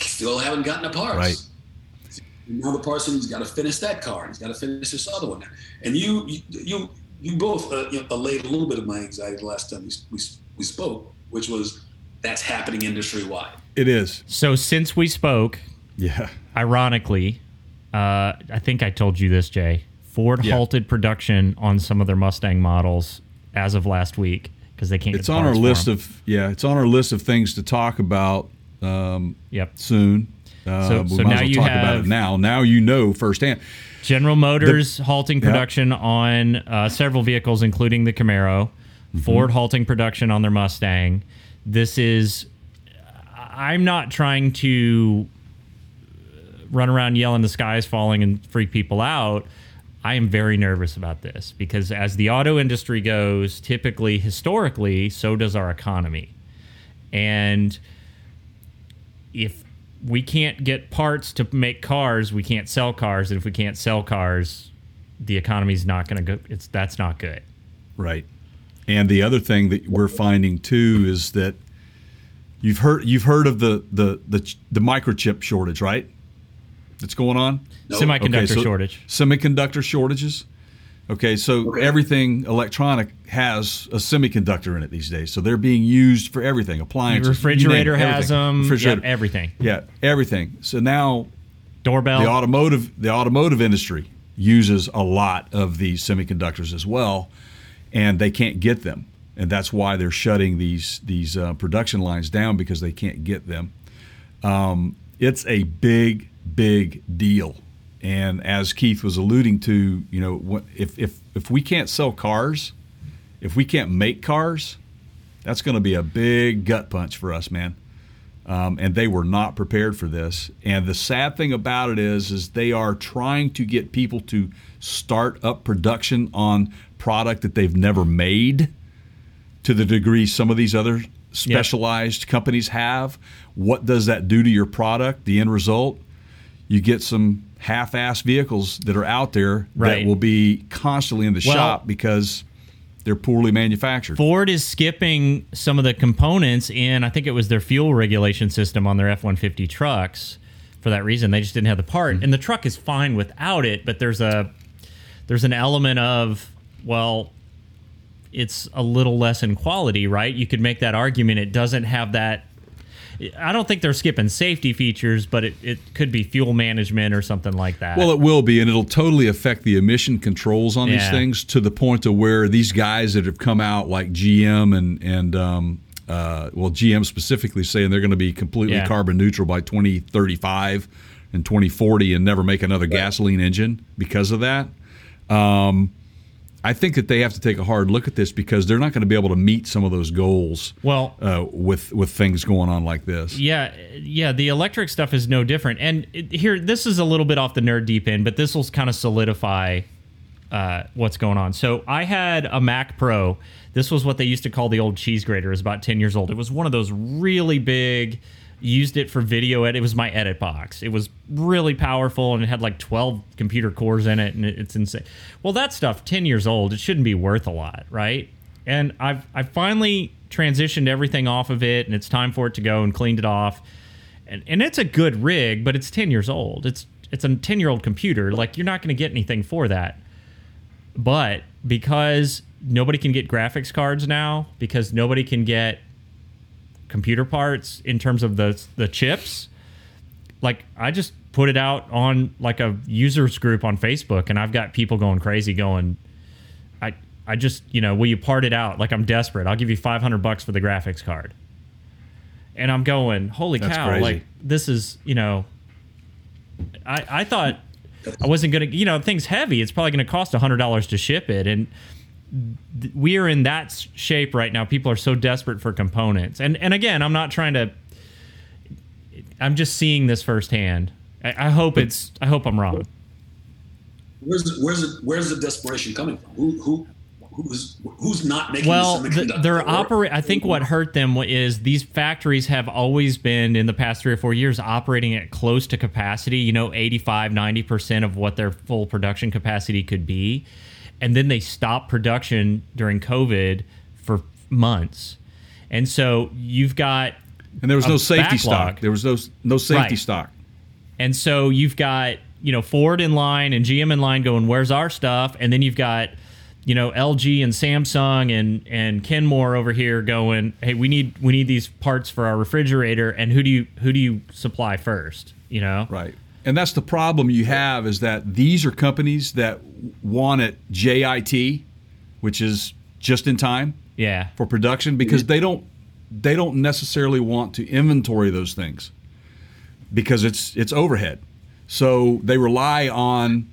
Still haven't gotten the parts. Right. Now the person's got to finish that car. He's got to finish this other one. And you you you, you both uh, you know, allayed a little bit of my anxiety the last time we, we we spoke, which was that's happening industry-wide. It is. So since we spoke, yeah, ironically, uh, I think I told you this, Jay. Ford yeah. halted production on some of their Mustang models as of last week because they can't. It's get on our list of yeah. It's on our list of things to talk about. Um, yep. Soon. Uh, so, we so might now as well you talk have about it now. Now you know firsthand. General Motors the, halting production yep. on uh, several vehicles, including the Camaro. Mm-hmm. Ford halting production on their Mustang. This is. I'm not trying to run around yelling the sky is falling and freak people out. I am very nervous about this because as the auto industry goes, typically, historically, so does our economy. And if we can't get parts to make cars, we can't sell cars. And if we can't sell cars, the economy's not going to go. It's that's not good. Right. And the other thing that we're finding, too, is that you've heard you've heard of the the the, the microchip shortage, right? That's going on? Nope. Semiconductor okay, so shortage. Semiconductor shortages. Okay, so okay. everything electronic has a semiconductor in it these days. So they're being used for everything. Appliances. Your refrigerator you name it, has them. Refrigerator. Yep, everything. Yeah, everything. So now doorbell. The automotive the automotive industry uses a lot of these semiconductors as well, and they can't get them. And that's why they're shutting these these uh, production lines down because they can't get them. Um, it's a big big deal, and as Keith was alluding to, you know, if if if we can't sell cars, if we can't make cars, that's going to be a big gut punch for us, man. Um, and they were not prepared for this. And the sad thing about it is, is they are trying to get people to start up production on product that they've never made, to the degree some of these other specialized yeah. companies have. What does that do to your product? The end result. You get some half-assed vehicles that are out there right. that will be constantly in the well, shop because they're poorly manufactured. Ford is skipping some of the components in, I think it was their fuel regulation system on their F one fifty trucks for that reason. They just didn't have the part. Mm-hmm. And the truck is fine without it, but there's a there's an element of, well, it's a little less in quality, right? You could make that argument. It doesn't have that. I don't think they're skipping safety features, but it, it could be fuel management or something like that. Well, it will be, and it'll totally affect the emission controls on yeah. these things to the point to where these guys that have come out like G M and, and um, uh, well, G M specifically saying they're going to be completely yeah. carbon neutral by twenty thirty-five and twenty forty and never make another right. gasoline engine because of that. Um, I think that they have to take a hard look at this because they're not going to be able to meet some of those goals. Well, uh, with with things going on like this. Yeah, yeah. The electric stuff is no different. And here, this is a little bit off the nerd deep end, but this will kind of solidify uh, what's going on. So I had a Mac Pro. This was what they used to call the old cheese grater. It was about ten years old. It was one of those really big. Used it for video edit. It was my edit box. It was really powerful, and it had like twelve computer cores in it, and it's insane. Well, that stuff, ten years old, it shouldn't be worth a lot, right? And I've I've finally transitioned everything off of it, and it's time for it to go, and cleaned it off. And and it's a good rig, but it's ten years old. It's it's a ten-year-old computer. Like, you're not going to get anything for that. But because nobody can get graphics cards now, because nobody can get computer parts in terms of the the chips, like I just put it out on like a users group on Facebook, and I've got people going crazy going, I I just, you know, will you part it out? Like, I'm desperate. I'll give you five hundred bucks for the graphics card. And I'm going, holy That's cow, crazy. Like this is, you know, I I thought I wasn't going to, you know, things heavy. It's probably going to cost one hundred dollars to ship it. And we are in that shape right now. People are so desperate for components. And and again, I'm not trying to, I'm just seeing this firsthand. I, I hope it's, I hope I'm wrong. Where's the, where's the, where's the desperation coming from? Who, who, who's, who's not making well, the semiconductor? Well, they're operating, I think what hurt them is these factories have always been, in the past three or four years, operating at close to capacity, you know, eighty-five, ninety percent of what their full production capacity could be. And then they stopped production during COVID for months. And so you've got... And there was no safety backlog. stock. There was no, no safety right. stock. And so you've got, you know, Ford in line and G M in line going, where's our stuff? And then you've got, you know, L G and Samsung and, and Kenmore over here going, hey, we need we need these parts for our refrigerator. And who do you who do you supply first, you know? Right. And that's the problem you have, is that these are companies that want it J I T, which is just in time yeah. for production, because they don't they don't necessarily want to inventory those things because it's it's overhead. So they rely on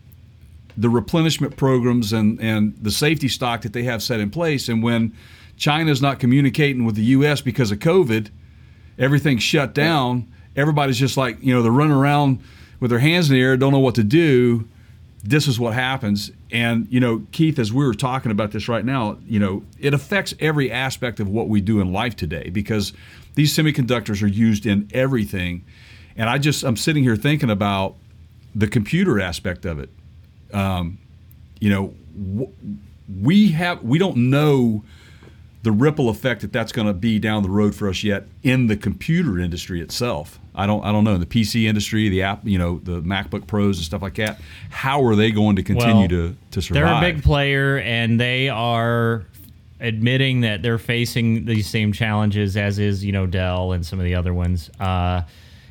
the replenishment programs and, and the safety stock that they have set in place. And when China's not communicating with the U S because of COVID, everything's shut down. Everybody's just like, you know, they're running around with their hands in the air, don't know what to do. This is what happens. And, you know, Keith, as we were talking about this right now, you know, it affects every aspect of what we do in life today, because these semiconductors are used in everything. And I just, I'm sitting here thinking about the computer aspect of it. Um, you know, we have, we don't know the ripple effect that that's going to be down the road for us yet in the computer industry itself. I don't I don't know, the P C industry, the app, you know, the MacBook Pros and stuff like that. How are they going to continue well, to, to survive? They're a big player, and they are admitting that they're facing these same challenges as is, you know, Dell and some of the other ones. Uh,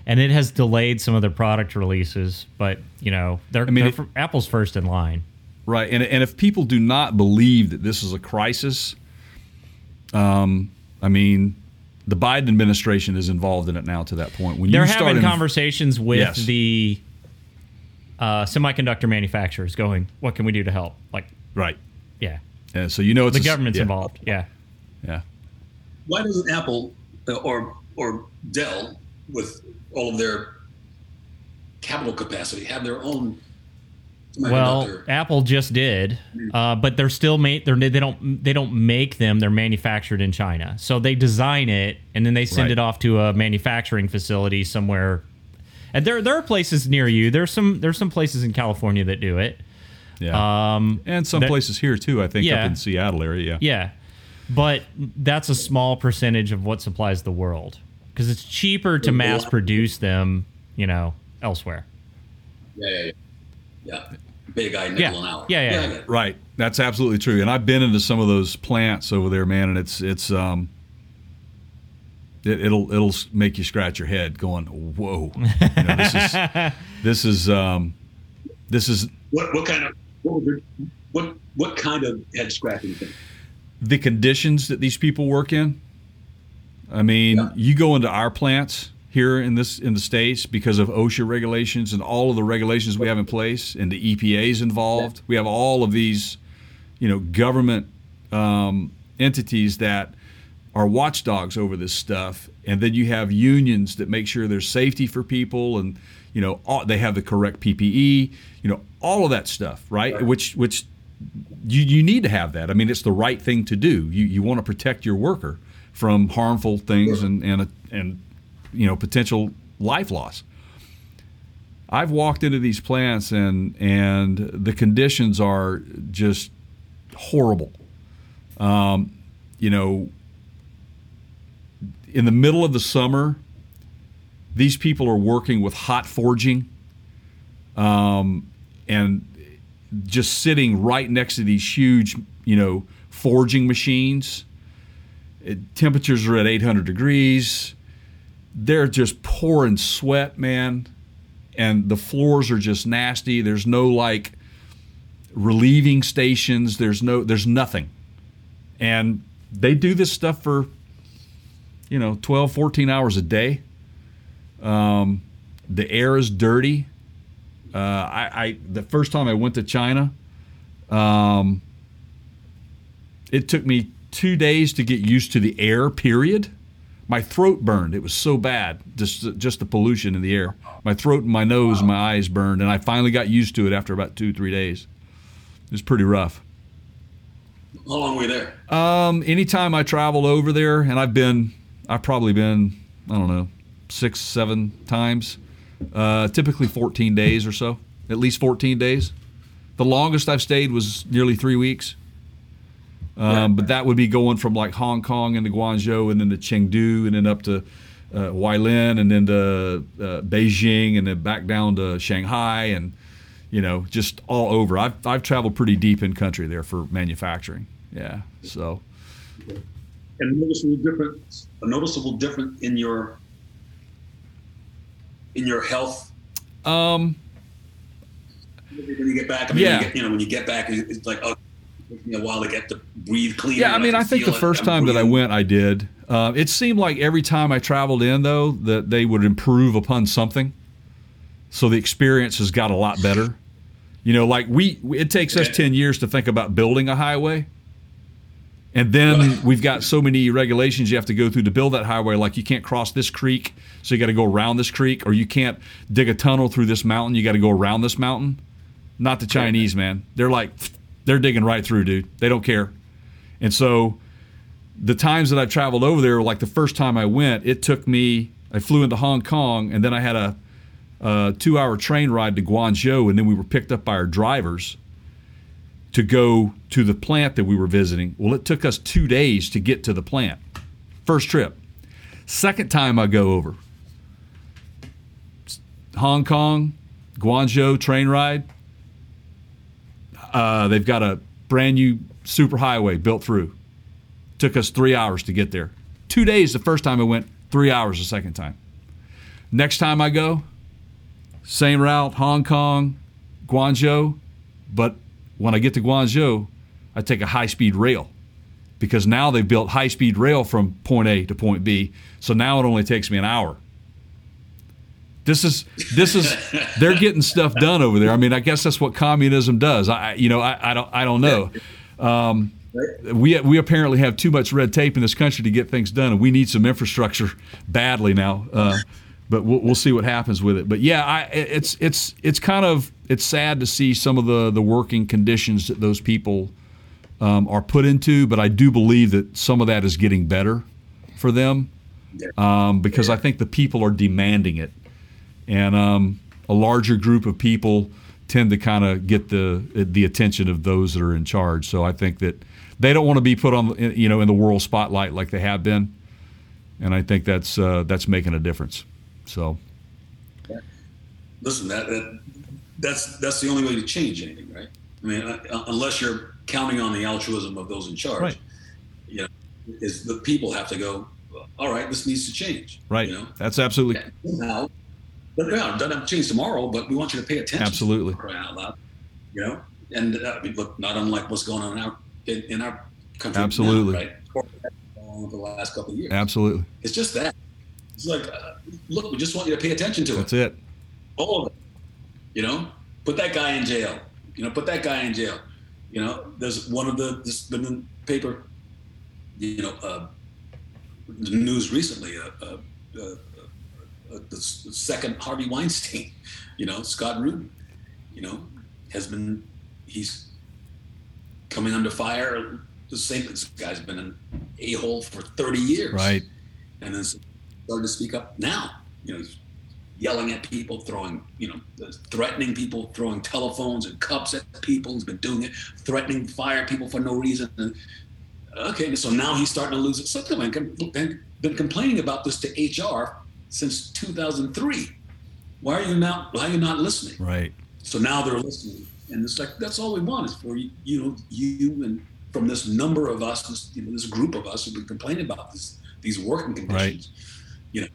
and it has delayed some of their product releases, but, you know, they're, I mean, they're it, Apple's first in line. Right, and and if people do not believe that this is a crisis, um, I mean... the Biden administration is involved in it now to that point. When They're you having conversations with yes. the uh, semiconductor manufacturers going, what can we do to help? Like, Right. Yeah. yeah so you know it's The a, government's yeah. involved. Yeah. Yeah. Why doesn't Apple or or Dell, with all of their capital capacity, have their own semiconductor? Well, Apple just did, uh, but they're still made. They're, they don't. They don't make them. They're manufactured in China, so they design it and then they send right. it off to a manufacturing facility somewhere. And there, there are places near you. There's some. There's some places in California that do it. Yeah, um, and some that, places here too. I think yeah, up in Seattle area. Yeah, yeah, but that's a small percentage of what supplies the world, because it's cheaper to mass produce them, you know, elsewhere. Yeah. yeah, yeah. Yeah, big eye, nickel yeah. an hour. Yeah, yeah, yeah, right. That's absolutely true. And I've been into some of those plants over there, man, and it's it's um, it, it'll it'll make you scratch your head, going, whoa, you know, this is this is um, this is what what kind of what what, what kind of head scratching thing? The conditions that these people work in. I mean, yeah. you go into our plants here in this in the States, because of OSHA regulations and all of the regulations we have in place, and the E P A's involved. We have all of these, you know, government um, entities that are watchdogs over this stuff, and then you have unions that make sure there's safety for people, and you know all, they have the correct P P E, you know, all of that stuff, right? Right. Which which you you need to have that. I mean, it's the right thing to do. You you want to protect your worker from harmful things sure. and and and you know potential life loss. I've walked into these plants and and the conditions are just horrible. Um, you know. In the middle of the summer, these people are working with hot forging um, and just sitting right next to these huge, you know, forging machines. It, temperatures are at eight hundred degrees. They're just pouring sweat, man. And the floors are just nasty. There's no, like, relieving stations. There's no, there's nothing. And they do this stuff for... you know, twelve, fourteen hours a day. Um, the air is dirty. Uh, I, I the first time I went to China, um, it took me two days to get used to the air, period. My throat burned. It was so bad, just, just the pollution in the air. My throat and my nose wow. and my eyes burned, and I finally got used to it after about two, three days. It was pretty rough. How long were you there? Um, anytime I travel over there, and I've been... I've probably been, I don't know, six, seven times, uh, typically fourteen days or so, at least fourteen days. The longest I've stayed was nearly three weeks. Um, yeah. But that would be going from like Hong Kong into Guangzhou and then to Chengdu and then up to uh, Guilin and then to uh, Beijing and then back down to Shanghai and, you know, just all over. I've, I've traveled pretty deep in country there for manufacturing. Yeah, so... A noticeable difference, a noticeable difference in your in your health. Um, when you get back, I mean, yeah. you, get, you know, when you get back, it's like, oh, it took me a while to get to breathe clean. Yeah, I mean, I, I think the first like time that I went, I did. Uh, it seemed like every time I traveled in, though, that they would improve upon something. So the experience has got a lot better. You know, like we, it takes okay. us ten years to think about building a highway. And then we've got so many regulations you have to go through to build that highway, like you can't cross this creek, so you got to go around this creek, or you can't dig a tunnel through this mountain, you got to go around this mountain. Not the Chinese, man. They're like, they're digging right through, dude. They don't care. And so the times that I traveled over there, like the first time I went, it took me, I flew into Hong Kong, and then I had a, a two-hour train ride to Guangzhou, and then we were picked up by our drivers to go to the plant that we were visiting. Well, it took us two days to get to the plant. First trip. Second time I go over. Hong Kong, Guangzhou train ride. Uh, they've got a brand new superhighway built through. Took us three hours to get there. Two days the first time I went, three hours the second time. Next time I go, same route, Hong Kong, Guangzhou, but when I get to Guangzhou, I take a high-speed rail because now they've built high-speed rail from point A to point B. So now it only takes me an hour. This is this is they're getting stuff done over there. I mean, I guess that's what communism does. I you know I, I don't I don't know. Um, we we apparently have too much red tape in this country to get things done, and we need some infrastructure badly now. Uh, but we'll, we'll see what happens with it. But yeah, I, it's it's it's kind of it's sad to see some of the, the working conditions that those people um, are put into. But I do believe that some of that is getting better for them um, because I think the people are demanding it, and um, a larger group of people tend to kind of get the the attention of those that are in charge. So I think that they don't want to be put on you know in the world spotlight like they have been, and I think that's uh, that's making a difference. So, listen, that, that that's that's the only way to change anything, right? I mean, unless you're counting on the altruism of those in charge, right. you know, is the people have to go, all right, this needs to change, right? You know, that's absolutely. Now, but yeah, it doesn't have to change tomorrow, but we want you to pay attention. Absolutely, crying out loud, you know, and uh, look, not unlike what's going on in our in, in our country. Absolutely, now, right? Over the last couple of years. Absolutely, it's just that. It's like, uh, look, we just want you to pay attention to it. That's it. All of it. You know, put that guy in jail. You know, put that guy in jail. You know, there's one of the, this been in the paper, you know, uh, the news recently, uh, uh, uh, uh, the second Harvey Weinstein, you know, Scott Rudin, you know, has been, he's coming under fire. The same, this guy's been an a-hole for thirty years. Right. And then started to speak up now, you know, he's yelling at people, throwing, you know, threatening people, throwing telephones and cups at people. He's been doing it, threatening to fire people for no reason. And, okay, so now he's starting to lose it. So come on, been complaining about this to H R since two thousand three. Why are you not? Why are you not listening? Right. So now they're listening, and it's like that's all we want is for you, you know, you and from this number of us, this, you know, this group of us who've been complaining about this, these working conditions. Right. You know,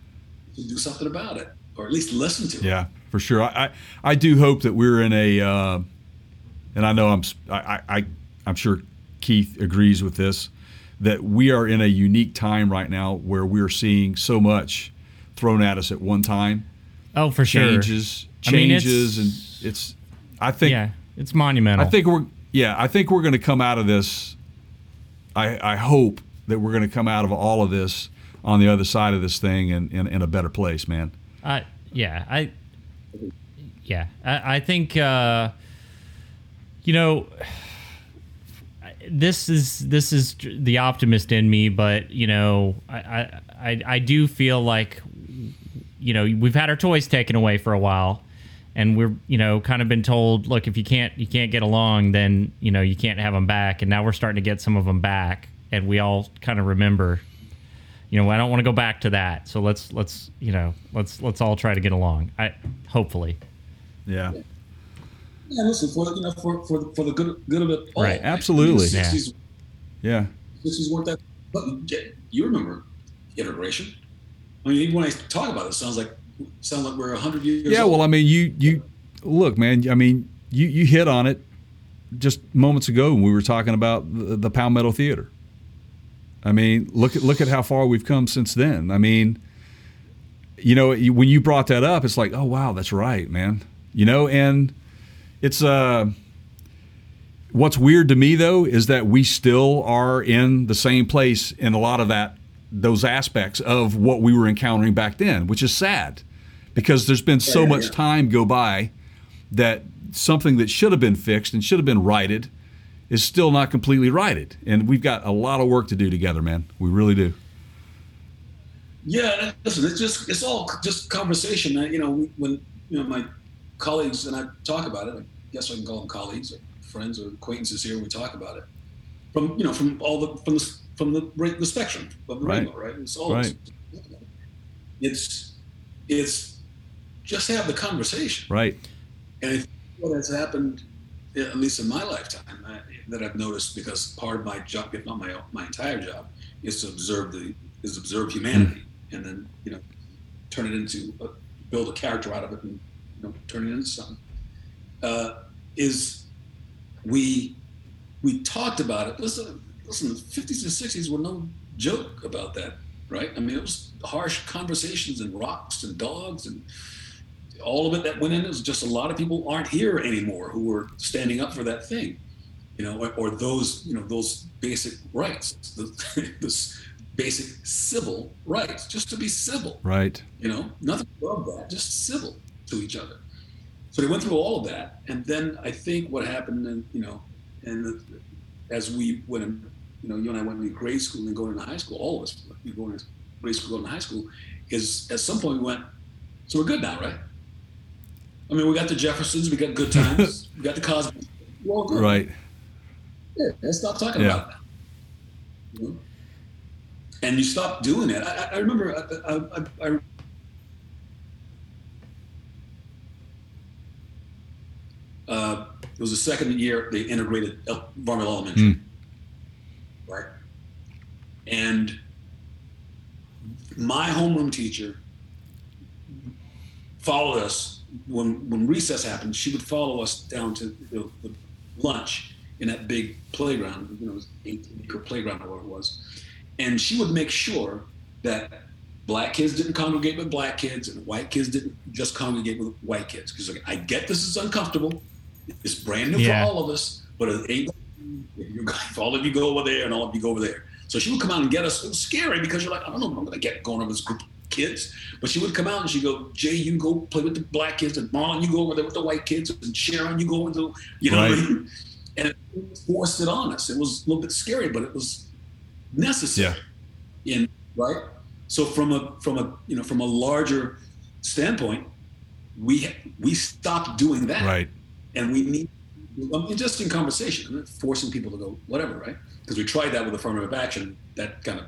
to do something about it, or at least listen to it. Yeah, for sure. I, I, I do hope that we're in a, uh, and I know I'm, I, I, I'm sure Keith agrees with this, that we are in a unique time right now where we're seeing so much thrown at us at one time. Oh, for sure. Changes, changes, I mean, it's, and it's, I think, yeah, it's monumental. I think we're, yeah, I think we're going to come out of this. I, I hope that we're going to come out of all of this on the other side of this thing and in, in, in a better place, man. I, yeah, I, yeah, I, I think, uh, you know, this is this is the optimist in me, but you know, I, I I do feel like, you know, we've had our toys taken away for a while, and we're, you know, kind of been told, look, if you can't you can't get along, then you know you can't have them back, and now we're starting to get some of them back, and we all kind of remember, you know, I don't want to go back to that, so let's let's you know let's let's all try to get along. I hopefully, yeah. Yeah, listen, for you know, for for the, for the good good of it all. Right, absolutely. I mean, sixties, yeah. sixties weren't that. But you remember integration? I mean, even when I talk about it, it sounds like sounds like we're a hundred years. Yeah, old. Well, I mean, you you look, man. I mean, you, you hit on it just moments ago when we were talking about the, the Palmetto Theater. I mean, look at look at how far we've come since then. I mean, you know, when you brought that up, it's like, oh wow, that's right, man. You know, and It's uh, what's weird to me though is that we still are in the same place in a lot of that those aspects of what we were encountering back then, which is sad because there's been so yeah, yeah, much yeah. time go by that something that should have been fixed and should have been righted is still not completely righted, and we've got a lot of work to do together, man. We really do. Yeah, listen, it's just it's all just conversation. You know, when you know my. colleagues and I talk about it. I guess I can call them colleagues, or friends, or acquaintances here. We talk about it from you know from all the from the from the, the spectrum of the right. rainbow, right? It's all right. It's it's just have the conversation, right? And it's what has happened, at least in my lifetime, I, that I've noticed, because part of my job, if not my my entire job, is to observe the is observe humanity, mm. and then you know turn it into a, build a character out of it. And, You know, turn it into something, uh, is we we talked about it. Listen, listen, the fifties and sixties were no joke about that, right? I mean, it was harsh conversations and rocks and dogs and all of it that went in. It was just a lot of people aren't here anymore who were standing up for that thing, you know, or, or those, you know, those basic rights, the, this basic civil rights, just to be civil. Right. You know, nothing above that, just civil. To each other. So they went through all of that, and then I think what happened, and you know, and as we went, in, you know, you and I went to grade school and going into high school, all of us we going to grade school, going to high school, is at some point we went, so we're good now, right? I mean, we got the Jeffersons, we got Good Times, we got the Cosby, we're all good, right? Yeah, let's stop talking yeah. about it. You know? And you stop doing it. I, I remember, I. I, I, I Uh, it was the second year they integrated El- Varmel Elementary, mm. right? And my homeroom teacher followed us when when recess happened. She would follow us down to you know, the lunch in that big playground, you know, it was eighteen acre playground or what it was, and she would make sure that Black kids didn't congregate with Black kids, and white kids didn't just congregate with white kids. Because like, I get this is uncomfortable. It's brand new yeah. for all of us, but it ain't You guys, all of you go over there and all of you go over there. So she would come out and get us. It was scary because you're like, I don't know if I'm going to get going over this group of kids. But she would come out and she'd go, Jay, you go play with the black kids. And Marlon, you go over there with the white kids. And Sharon, you go into, you know, right. what I mean? And it forced it on us. It was a little bit scary, but it was necessary. Yeah. In, right? So from a, from a, you know, from a larger standpoint, we, we stopped doing that. Right. And we need, I mean, just in conversation, I'm not forcing people to go whatever, right? Because we tried that with affirmative action, that kind of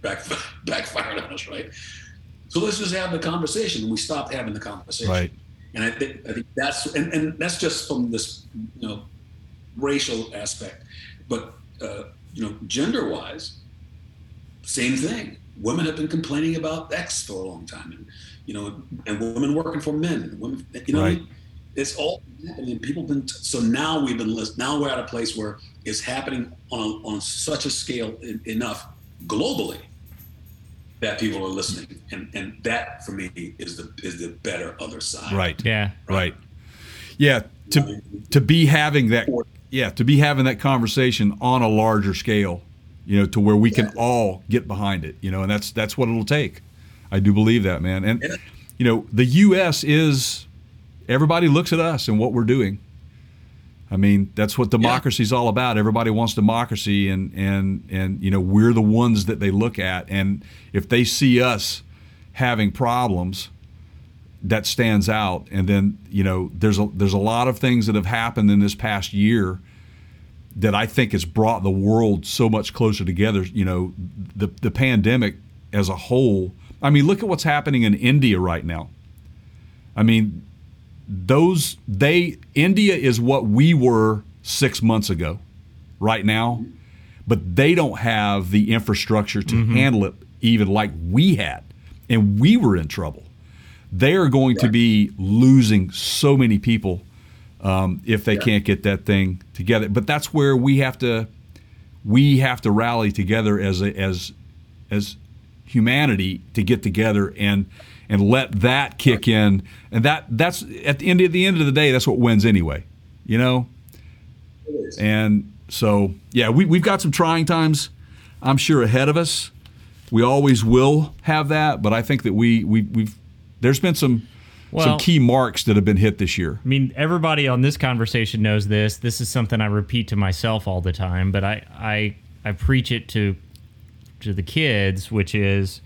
back, backfired on us, right? So let's just have the conversation, and we stopped having the conversation. Right. And I think I think that's and, and that's just from this, you know, racial aspect, but uh, you know, gender-wise, same thing. Women have been complaining about X for a long time, and you know, and women working for men, and women, you know. Right. What I mean? It's all happening. People been t- so now we've been list- now we're at a place where it's happening on a, on such a scale in, enough globally that people are listening, and and that for me is the is the better other side. Right. Yeah. Right. Yeah. To to be having that. Yeah. To be having that conversation on a larger scale, you know, to where we yeah. can all get behind it, you know, and that's that's what it'll take. I do believe that, man, and yeah. you know, the U S is. Everybody looks at us and what we're doing. I mean, that's what democracy is yeah. all about. Everybody wants democracy, and, and and you know, we're the ones that they look at. And if they see us having problems, that stands out. And then, you know, there's a, there's a lot of things that have happened in this past year that I think has brought the world so much closer together. You know, the the pandemic as a whole. I mean, look at what's happening in India right now. I mean. Those they India is what we were six months ago right now, but they don't have the infrastructure to mm-hmm. handle it even like we had, and we were in trouble. They are going yeah. to be losing so many people um, if they yeah. can't get that thing together. But that's where we have to we have to rally together as a, as as humanity to get together and and let that kick in, and that that's at the end of the end of the day, that's what wins anyway, you know. It is. And so, yeah, we we've got some trying times, I'm sure, ahead of us. We always will have that, but I think that we we we've there's been some well, some key marks that have been hit this year. I mean, everybody on this conversation knows this. This is something I repeat to myself all the time, but I I I preach it to to the kids, which is,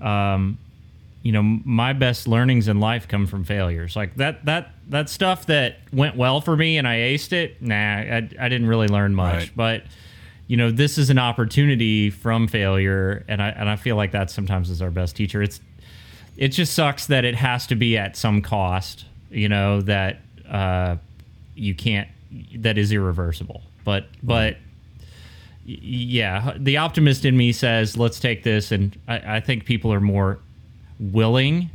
um. you know, my best learnings in life come from failures. Like that, that, that stuff that went well for me and I aced it. Nah, I, I didn't really learn much, right. But you know, this is an opportunity from failure. And I, and I feel like that sometimes is our best teacher. It's, it just sucks that it has to be at some cost, you know, that, uh, you can't, that is irreversible, but, right. but yeah, the optimist in me says, let's take this. And I, I think people are more willing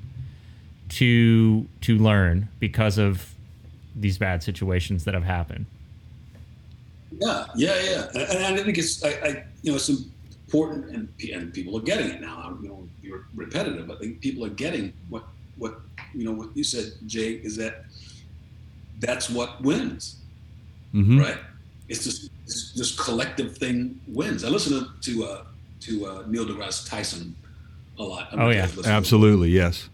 to to learn because of these bad situations that have happened. Yeah, yeah, yeah. And I think it's, I, I you know, it's important, and, and people are getting it now. I, you know, you're repetitive, but I think people are getting what what you know what you said, Jay, is that that's what wins, mm-hmm. right? It's just it's, this collective thing wins. I listened to to, uh, to uh, Neil deGrasse Tyson. A lot. I'm oh yeah, absolutely, yes.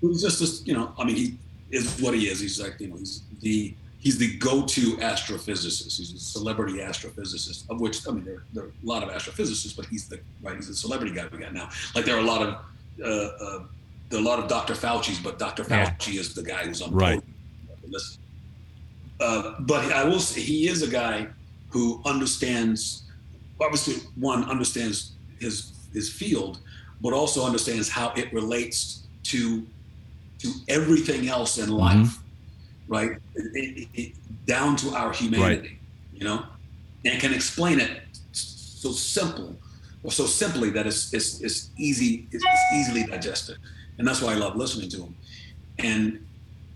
He's just, just, you know, I mean, he is what he is. He's like, you know, he's the he's the go-to astrophysicist. He's a celebrity astrophysicist, of which I mean, there, there are a lot of astrophysicists, but he's the right. He's the celebrity guy we got now. Like there are a lot of uh, uh, there are a lot of Doctor Fauci's, but Doctor yeah. Fauci is the guy who's on the right. list. Uh, but I will say he is a guy who understands. Obviously, one understands his his field. But also understands how it relates to to everything else in life, mm-hmm. right? It, it, it, down to our humanity, right. you know, and can explain it so simple or so simply that it's it's, it's easy, it's easily digested, and that's why I love listening to him. And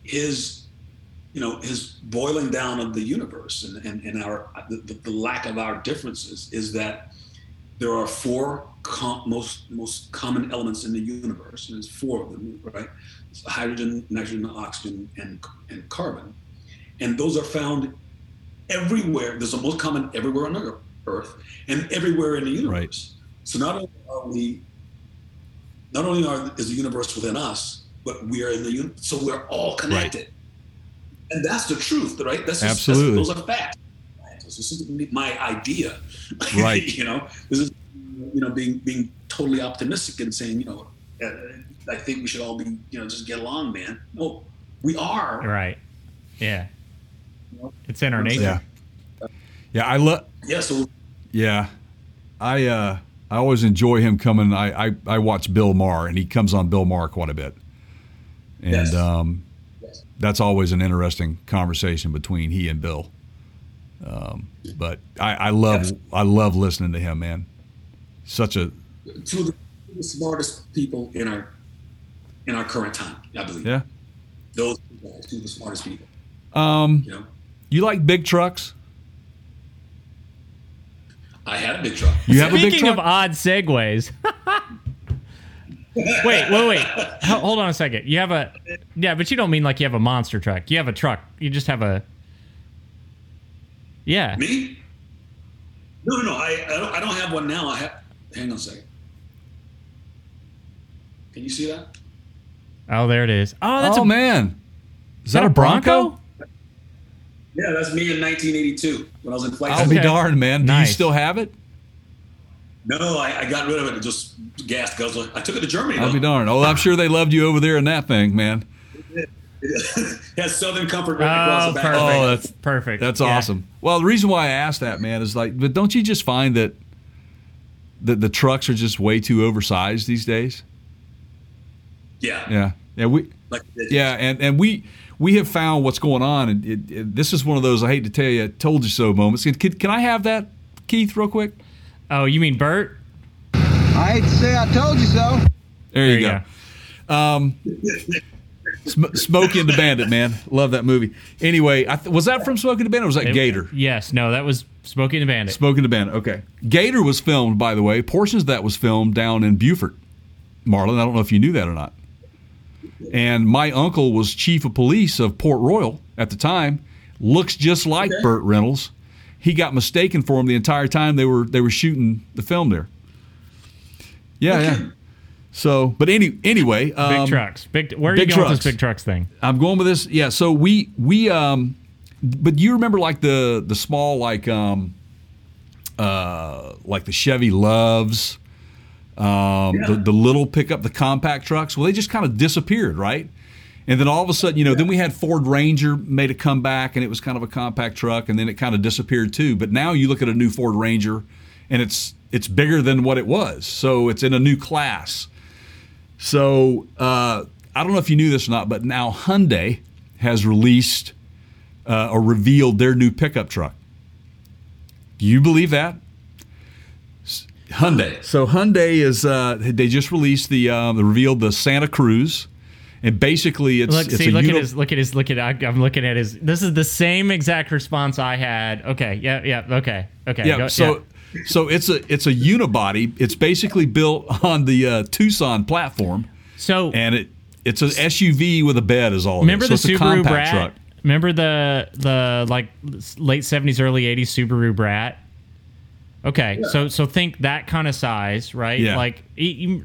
his, you know, his boiling down of the universe and and, and our the, the lack of our differences is that there are four. Com- most most common elements in the universe, and there's four of them, right? It's hydrogen, nitrogen, oxygen, and and carbon, and those are found everywhere. There's a most common everywhere on Earth and everywhere in the universe. Right. So not only are we, not only are, is the universe within us, but we are in the universe. So we're all connected. Right. And that's the truth, right? That's just, absolutely. That's, those are facts. This isn't my idea. Right. You know, this is, you know, being, being totally optimistic and saying, you know, I think we should all be, you know, just get along, man. No, we are. Right. Yeah. You know? It's in our nature. Yeah. Yeah. I love, yeah. So- yeah. I, uh, I always enjoy him coming. I, I, I watch Bill Maher, and he comes on Bill Maher quite a bit. And, yes. um, yes. that's always an interesting conversation between he and Bill. Um, but I, I love, yes. I love listening to him, man. Such a, two of the smartest people in our, in our current time, I believe. Yeah. Those guys, two of the smartest people. Um, you know? You like big trucks? I had a big truck. You have a big truck? Speaking of odd segues. wait, wait, wait. Hold on a second. You have a, yeah, but you don't mean like you have a monster truck. You have a truck. You just have a, yeah. Me? No, no, no. I, I don't, I don't have one now. I have, hang on a second. Can you see that? Oh, there it is. Oh, that's oh, a man. Is that, that a Bronco? Bronco? Yeah, that's me in nineteen eighty-two when I was in flight school. I'll be darned, man. Nice. Do you still have it? No, I, I got rid of it. It just gassed guzzler. I took it to Germany. I'll though. be darned. Oh, I'm sure they loved you over there in that thing, man. It has Southern comfort right across the back. Oh, that's perfect. That's yeah. awesome. Well, the reason why I asked that, man, is like, but don't you just find that the, the trucks are just way too oversized these days? Yeah. Yeah. Yeah. We. Like yeah, and, and we we have found what's going on, and it, it, this is one of those I hate to tell you, told you so moments. Can, can, can I have that, Keith, real quick? Oh, you mean Bert? I hate to say I told you so. There, there you go. go. Um, Sm- Smokey and the Bandit, man, love that movie. Anyway, I th- was that from Smokey and the Bandit? Or was that it, Gator? Yes, no, that was Smokey and the Bandit. Smokey and the Bandit. Okay, Gator was filmed, by the way. Portions of that was filmed down in Beaufort, Marlon. I don't know if you knew that or not. And my uncle was chief of police of Port Royal at the time. Looks just like okay. Burt Reynolds. He got mistaken for him the entire time they were they were shooting the film there. Yeah, okay. yeah. So, but any anyway, um, big trucks. Big. Where are big you going trucks. with this big trucks thing? I'm going with this. Yeah. So we we um, but you remember like the the small like um, uh, like the Chevy Loves. Um, yeah. the, the little pickup, the compact trucks, well, they just kind of disappeared, right? And then all of a sudden, you know, yeah. then we had Ford Ranger made a comeback, and it was kind of a compact truck, and then it kind of disappeared too. But now you look at a new Ford Ranger, and it's it's bigger than what it was. So it's in a new class. So uh, I don't know if you knew this or not, but now Hyundai has released uh, or revealed their new pickup truck. Do you believe that? Hyundai. So Hyundai is uh, they just released the um, they revealed the Santa Cruz, and basically it's look it's see a look uni- at his look at his look at I'm looking at his this is the same exact response I had. Okay, yeah, yeah, okay, okay. Yeah, Go, so yeah. so it's a it's a unibody. It's basically built on the uh, Tucson platform. So and it it's an S U V with a bed is all. Remember it. So the it's Subaru a compact Brat? Truck. Remember the the like late seventies, early eighties Subaru Brat. Okay, yeah. so so think that kind of size, right? Yeah. Like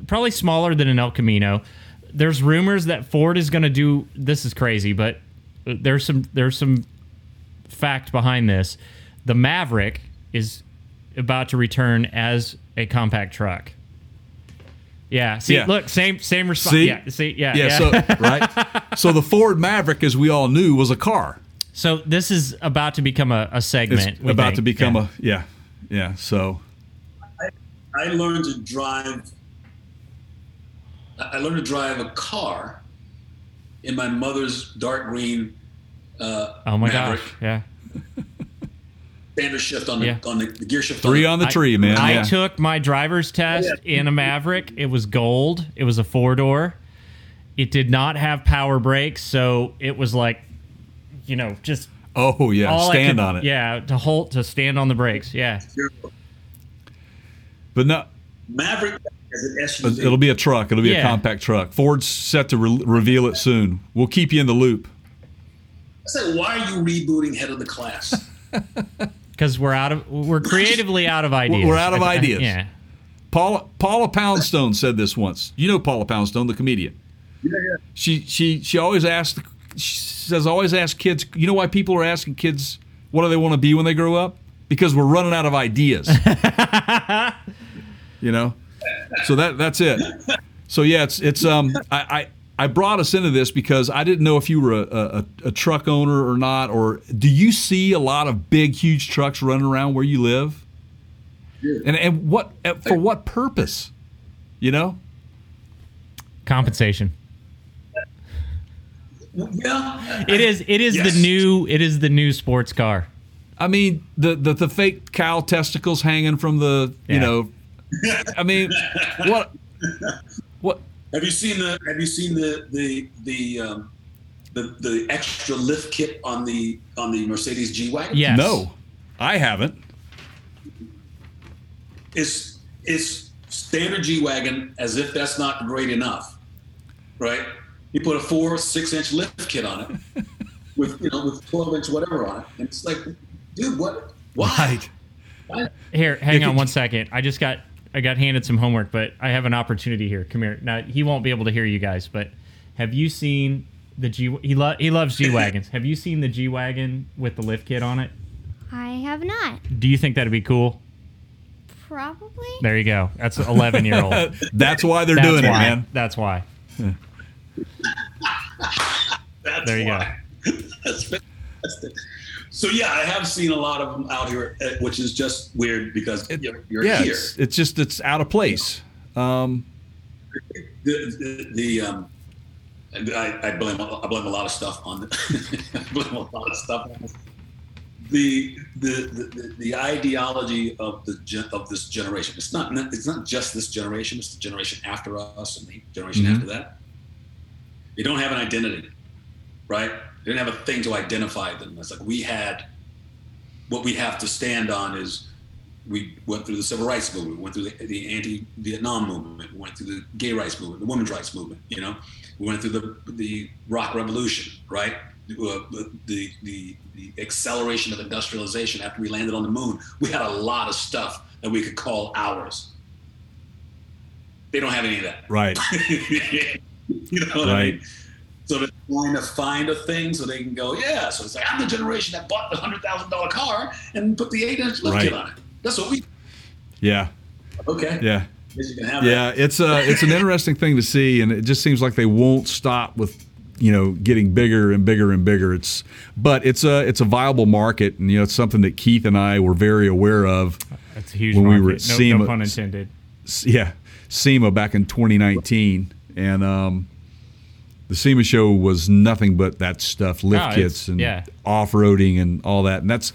probably smaller than an El Camino. There's rumors that Ford is going to do. This is crazy, but there's some there's some fact behind this. The Maverick is about to return as a compact truck. Yeah. See, yeah. look, same same response. See? Yeah. See, yeah. Yeah. yeah. So, right. So the Ford Maverick, as we all knew, was a car. So this is about to become a, a segment. It's about think. to become yeah. a yeah. Yeah, so I, I learned to drive. I learned to drive a car in my mother's dark green. Uh, oh my Maverick. gosh! Yeah, standard shift on the yeah. on the, the gear shift. Three on the, on the tree, I, man. I yeah. took my driver's test oh, yeah. in a Maverick. It was gold. It was a four door. It did not have power brakes, so it was like, you know, just. Oh yeah, all stand could, on it. Yeah, to hold to stand on the brakes. Yeah, but no. Maverick is an S U V. It'll be a truck. It'll be yeah. a compact truck. Ford's set to re- reveal it soon. We'll keep you in the loop. I said, why are you rebooting Head of the Class? Because we're out of we're creatively out of ideas. We're out of I, ideas. I, yeah. Paula Paula Poundstone said this once. You know Paula Poundstone, the comedian. Yeah, yeah. She she she always asks. She says always ask kids. You know why people are asking kids what do they want to be when they grow up? Because we're running out of ideas. You know. So that that's it. So yeah, it's it's um I. I I brought us into this because I didn't know if you were a, a, a truck owner or not, or do you see a lot of big, huge trucks running around where you live? Yeah. And and what for what purpose? You know, compensation. Yeah, it is. It is yes. the new. It is the new sports car. I mean, the the, the fake cow testicles hanging from the yeah. you know. I mean, what what. Have you seen the Have you seen the the the um, the, the extra lift kit on the on the Mercedes G Wagon? Yes. No, I haven't. It's it's standard G Wagon, as if that's not great enough, right? You put a four six inch lift kit on it, with you know with twelve inch whatever on it, and it's like, dude, what? Why? Why? Here, hang if on one second. I just got. I got handed some homework, but I have an opportunity here. Come here. Now, he won't be able to hear you guys, but have you seen the G... He, lo- he loves G-Wagons. Have you seen the G-Wagon with the lift kit on it? I have not. Do you think that'd be cool? Probably. There you go. That's an eleven-year-old. That's why they're That's doing why. it, man. That's why. Yeah. That's there you why. go. That's fantastic. So, yeah, I have seen a lot of them out here, which is just weird because you're, you're yeah, here. It's, it's just it's out of place. Um, the, the, the um, I, I blame I blame a lot of stuff on the, I blame a lot of stuff on the, the the the ideology of the of this generation. It's not it's not just this generation. It's the generation after us and the generation mm-hmm. after that. They don't have an identity, right? They didn't have a thing to identify them. It's like we had, what we have to stand on is we went through the civil rights movement, we went through the, the anti-Vietnam movement, we went through the gay rights movement, the women's rights movement, you know, we went through the the rock revolution, right? The, the, the, the acceleration of industrialization after we landed on the moon. We had a lot of stuff that we could call ours. They don't have any of that. Right. You know what right. I mean? So they're trying to find a thing so they can go, yeah. So it's like, I'm the generation that bought the one hundred thousand dollars car and put the eight-inch lift kit on it. That's what we Yeah. Okay. Yeah. You can have yeah, that. it's a, it's an interesting thing to see, and it just seems like they won't stop with, you know, getting bigger and bigger and bigger. It's But it's a, it's a viable market, and, you know, it's something that Keith and I were very aware of. That's a huge when market. We were at no, SEMA, no pun intended. Yeah. SEMA back in twenty nineteen, and um the SEMA show was nothing but that stuff, lift oh, kits and yeah. off-roading and all that. And that's,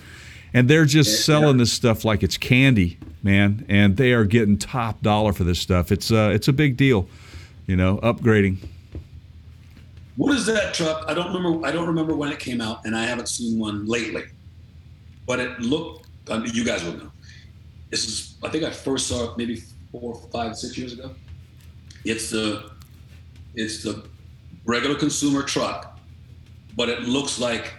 and they're just selling this stuff like it's candy, man. And they are getting top dollar for this stuff. It's uh, it's a big deal, you know, upgrading. What is that truck? I don't remember. I don't remember when it came out, and I haven't seen one lately. But it looked. I mean, you guys will know. This is. I think I first saw it maybe four, five, six years ago. It's the. It's the. regular consumer truck, but it looks like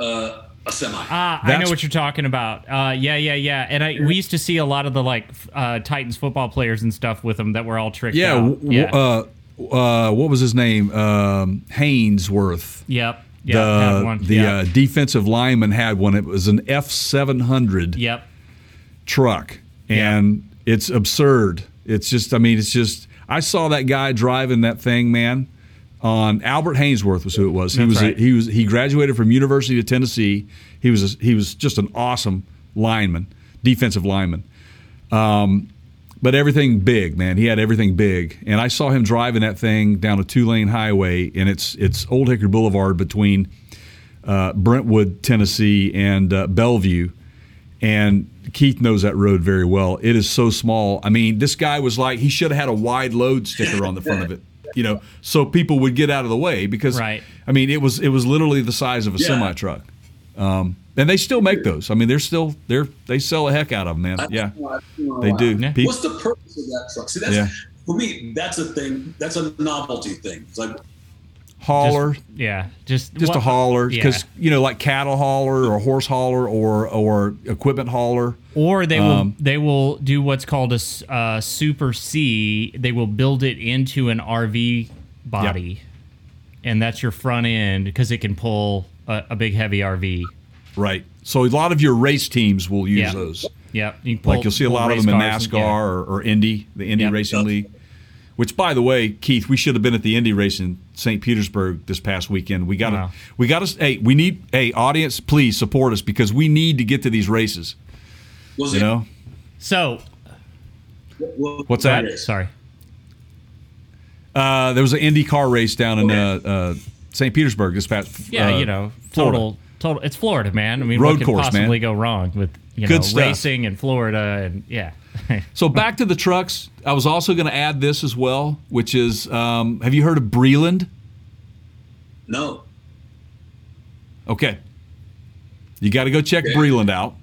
uh, a semi. Ah, That's I know what you're talking about. Uh, yeah, yeah, yeah. And I, we used to see a lot of the like uh, Titans football players and stuff with them that were all tricked yeah, out. W- yeah. Uh, uh, what was his name? Um, Haynesworth. Yep. Yep. The, had one. the yep. Uh, defensive lineman had one. It was an F seven hundred yep. truck, and yep. it's absurd. It's just, I mean, it's just, I saw that guy driving that thing, man. On Albert Haynesworth was who it was. He That's was right. a, he was he graduated from University of Tennessee. He was a, he was just an awesome lineman, defensive lineman. Um, but everything big, man. He had everything big, and I saw him driving that thing down a two-lane highway, and it's it's Old Hickory Boulevard between uh, Brentwood, Tennessee, and uh, Bellevue. And Keith knows that road very well. It is so small. I mean, this guy was like he should have had a wide load sticker on the front of it. You know, so people would get out of the way because, right. I mean, it was it was literally the size of a yeah. semi truck, um, and they still make those. I mean, they're still they're they sell a heck out of them, man. Yeah, they do. Yeah. What's the purpose of that truck? See, that's yeah. for me. That's a thing. That's a novelty thing. It's like hauler. Just, yeah. Just just what, a hauler. Because, yeah. you know, like cattle hauler or horse hauler or or equipment hauler. Or they will um, they will do what's called a uh, super C. They will build it into an R V body. Yep. And that's your front end because it can pull a, a big, heavy R V. Right. So a lot of your race teams will use yep. those. Yeah. You like you'll see a lot of them in NASCAR and, yeah. or, or Indy, the Indy yep. Racing yep. League. Which, by the way, Keith, we should have been at the Indy race in Saint Petersburg this past weekend. We got to, wow. we got to, hey, we need, hey, audience, please support us because we need to get to these races. Was you it? Know? So, what's that? Right, sorry. Uh, there was an Indy car race down in uh, uh, Saint Petersburg this past. Uh, yeah, you know, Florida. total, total. It's Florida, man. I mean, road what could course, possibly man. go wrong with you know racing in Florida and yeah. So back to the trucks. I was also going to add this as well, which is, um, have you heard of Breland? No. Okay. You got to go check okay. Breland out.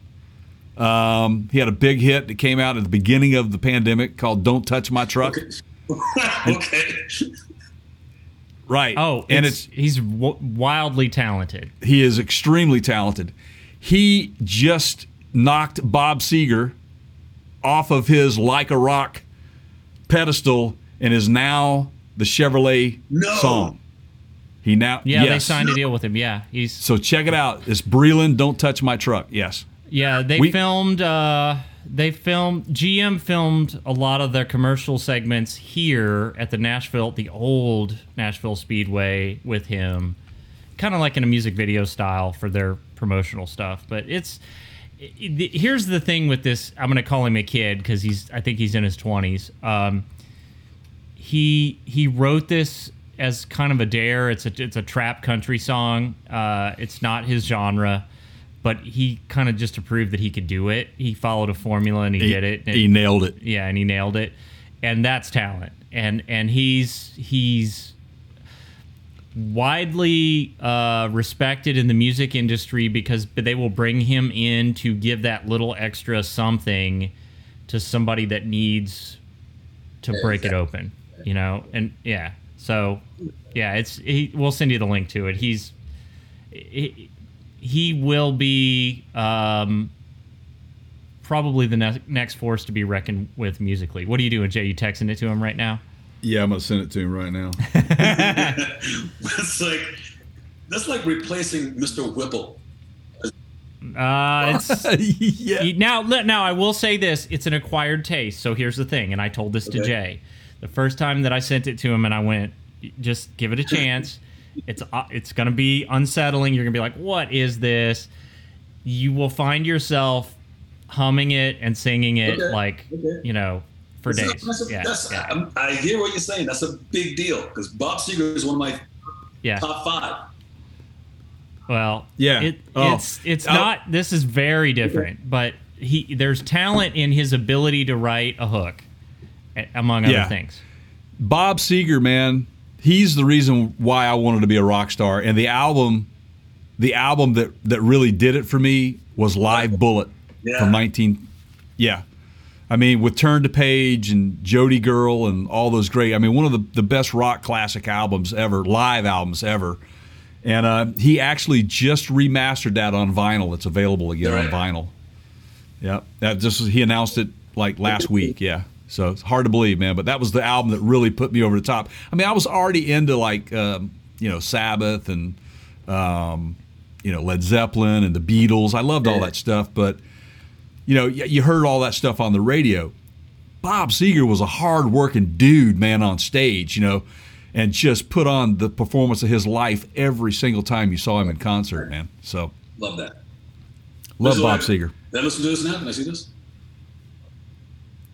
Um, he had a big hit that came out at the beginning of the pandemic called Don't Touch My Truck. Okay. okay. Right. Oh, and it's, it's he's w- wildly talented. He is extremely talented. He just knocked Bob Seger off of his Like a Rock pedestal and is now the Chevrolet no. song. He now yeah yes. they signed a deal with him. Yeah, he's so check it out. It's Breland. Don't Touch My Truck. Yes. Yeah, they we, filmed. Uh, they filmed. G M filmed a lot of their commercial segments here at the Nashville, the old Nashville Speedway, with him, kind of like in a music video style for their promotional stuff. But it's. Here's the thing with this. I'm going to call him a kid because he's. I think he's in his twenties. Um, he he wrote this as kind of a dare. It's a it's a trap country song. Uh, it's not his genre, but he kind of just to prove that he could do it. He followed a formula and he, he did it. And, he nailed it. Yeah, and he nailed it. And that's talent. And and he's he's widely uh, respected in the music industry because they will bring him in to give that little extra something to somebody that needs to break it open, you know? And yeah, so yeah, it's, he, we'll send you the link to it. He's, he, he will be um, probably the ne- next force to be reckoned with musically. What are you doing, Jay? You texting it to him right now? Yeah, I'm gonna send it to him right now. That's like that's like replacing Mister Whipple. Uh, it's, yeah. Now, now I will say this: it's an acquired taste. So here's the thing, and I told this okay. to Jay the first time that I sent it to him, and I went, "Just give it a chance. It's uh, it's gonna be unsettling. You're gonna be like, what is this? You will find yourself humming it and singing it, okay. like okay. you know." For days. That's a, that's a, yeah, that's, yeah. I, I hear what you're saying. That's a big deal because Bob Seger is one of my yeah. top five. Well, yeah, it, oh. it's it's oh. not. This is very different, but he there's talent in his ability to write a hook, among other yeah. things. Bob Seger, man, he's the reason why I wanted to be a rock star. And the album, the album that that really did it for me was Live Bullet yeah. from nineteen, yeah. I mean, with Turn to Page and Jody Girl and all those great, I mean, one of the, the best rock classic albums ever, live albums ever. And uh, he actually just remastered that on vinyl. It's available again yeah. on vinyl. Yeah. That just he announced it like last week. Yeah. So it's hard to believe, man. But that was the album that really put me over the top. I mean, I was already into like, um, you know, Sabbath and, um, you know, Led Zeppelin and the Beatles. I loved all that stuff. But you know, you heard all that stuff on the radio. Bob Seger was a hard-working dude, man, on stage, you know, and just put on the performance of his life every single time you saw him in concert, man. So love that. Love Bob Seger. Did I listen to this now? Can I see this?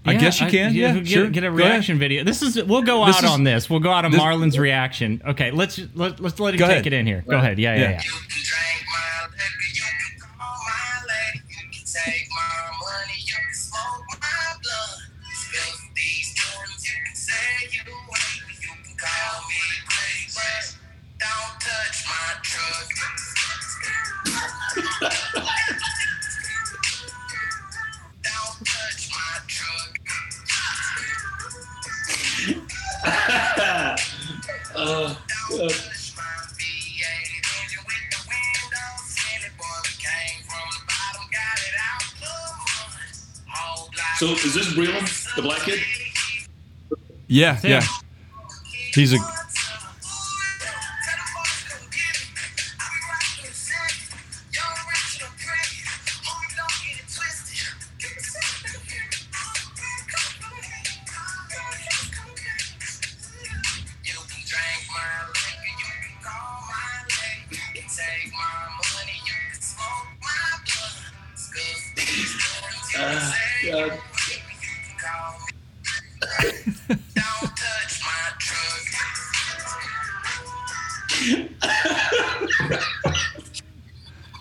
I yeah, guess you can. I, yeah, yeah get, sure. Get a reaction video. This is we'll go this out is, on this. We'll go out on this, Marlon's reaction. Okay, let's let, let's let him take ahead. It in here. Go ahead. Yeah, yeah, yeah. yeah. Uh, uh, So is this real? The black kid? Yeah, yeah. yeah. He's a.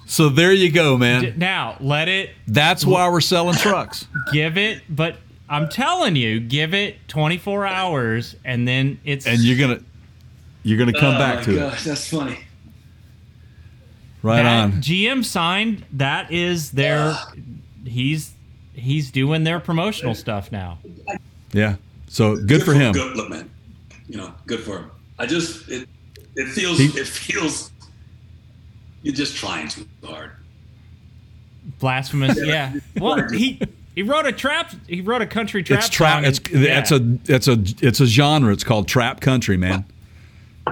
So there you go, man. Now, let it... That's why we're selling trucks. Give it, but I'm telling you, give it twenty-four hours, and then it's... And you're going to you're gonna come oh back to gosh, it. That's funny. Right that on. G M signed, that is their... He's he's doing their promotional stuff now. Yeah. So good, good for him. Good, look, man. You know, good for him. I just... It, it feels... He, it feels... You're just trying too hard. Blasphemous, yeah. Well, he he wrote a trap. He wrote a country trap. It's trap. It's and, yeah. it's a it's a it's a genre. It's called trap country, man.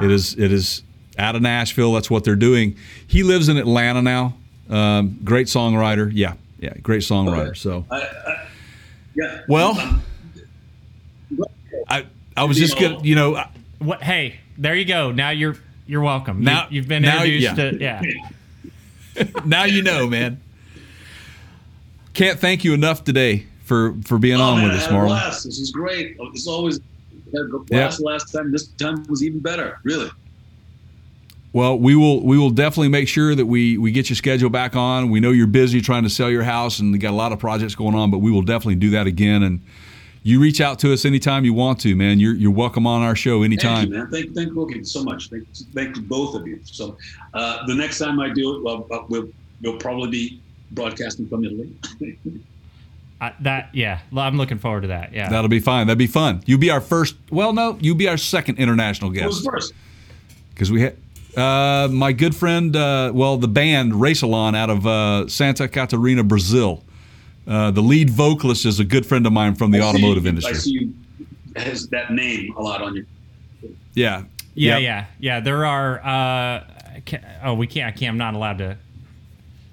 It is it is out of Nashville. That's what they're doing. He lives in Atlanta now. Um, great songwriter. Yeah, yeah, great songwriter. So, I, I, yeah. Well, I'm, I'm, I I was just gonna, you know. I, what? Hey, there you go. Now you're. You're welcome. Now you, you've been now, introduced yeah. to yeah. Now you know, man. Can't thank you enough today for, for being oh, on man, with us, Marlon. Blast. This is great. It's always blast yep. last time. This time was even better, really. Well, we will we will definitely make sure that we, we get your schedule back on. We know you're busy trying to sell your house and you got a lot of projects going on, but we will definitely do that again. And you reach out to us anytime you want to, man. You're you're welcome on our show anytime. Thank you, man. Thank, thank you so much. Thank, thank both of you. So uh, the next time I do it, well, we'll we'll probably be broadcasting from Italy. uh, that yeah, I'm looking forward to that. Yeah, that'll be fine. That'd be fun. You'll be our first. Well, no, you'll be our second international guest. Who's first? Because we had uh, my good friend, uh, well, the band Racelon out of uh, Santa Catarina, Brazil. Uh, the lead vocalist is a good friend of mine from the I automotive see, industry. I see you has that name a lot on you. Yeah. Yeah, yep. yeah, yeah. There are. Uh, can, oh, we can't. I can't. I'm not allowed to.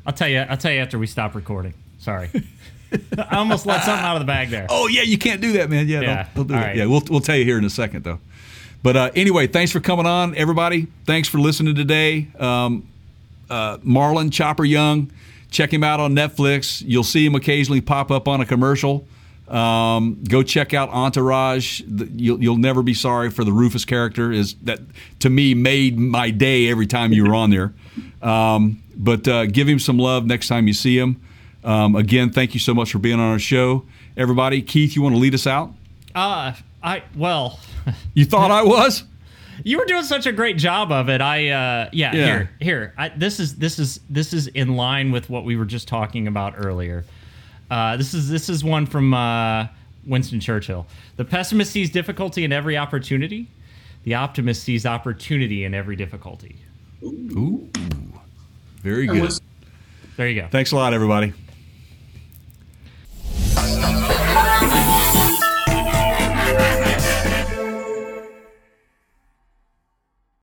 I'll tell you. I'll tell you after we stop recording. Sorry. I almost let something out of the bag there. Oh yeah, you can't do that, man. Yeah, yeah. Don't, don't do that. Right. Yeah, we'll we'll tell you here in a second though. But uh, anyway, thanks for coming on, everybody. Thanks for listening today. Um, uh, Marlon Chopper Young. Check him out on Netflix. You'll see him occasionally pop up on a commercial. Um, go check out Entourage. You'll, you'll never be sorry for the Rufus character. Is that to me made my day every time you were on there. Um, but uh, give him some love next time you see him. Um, again, thank you so much for being on our show, everybody. Keith, you want to lead us out? Uh, I well, you thought I was. You were doing such a great job of it. I uh, yeah, yeah. Here, here. I, this is this is this is in line with what we were just talking about earlier. Uh, this is this is one from uh, Winston Churchill. The pessimist sees difficulty in every opportunity. The optimist sees opportunity in every difficulty. Ooh, very good. There you go. Thanks a lot, everybody.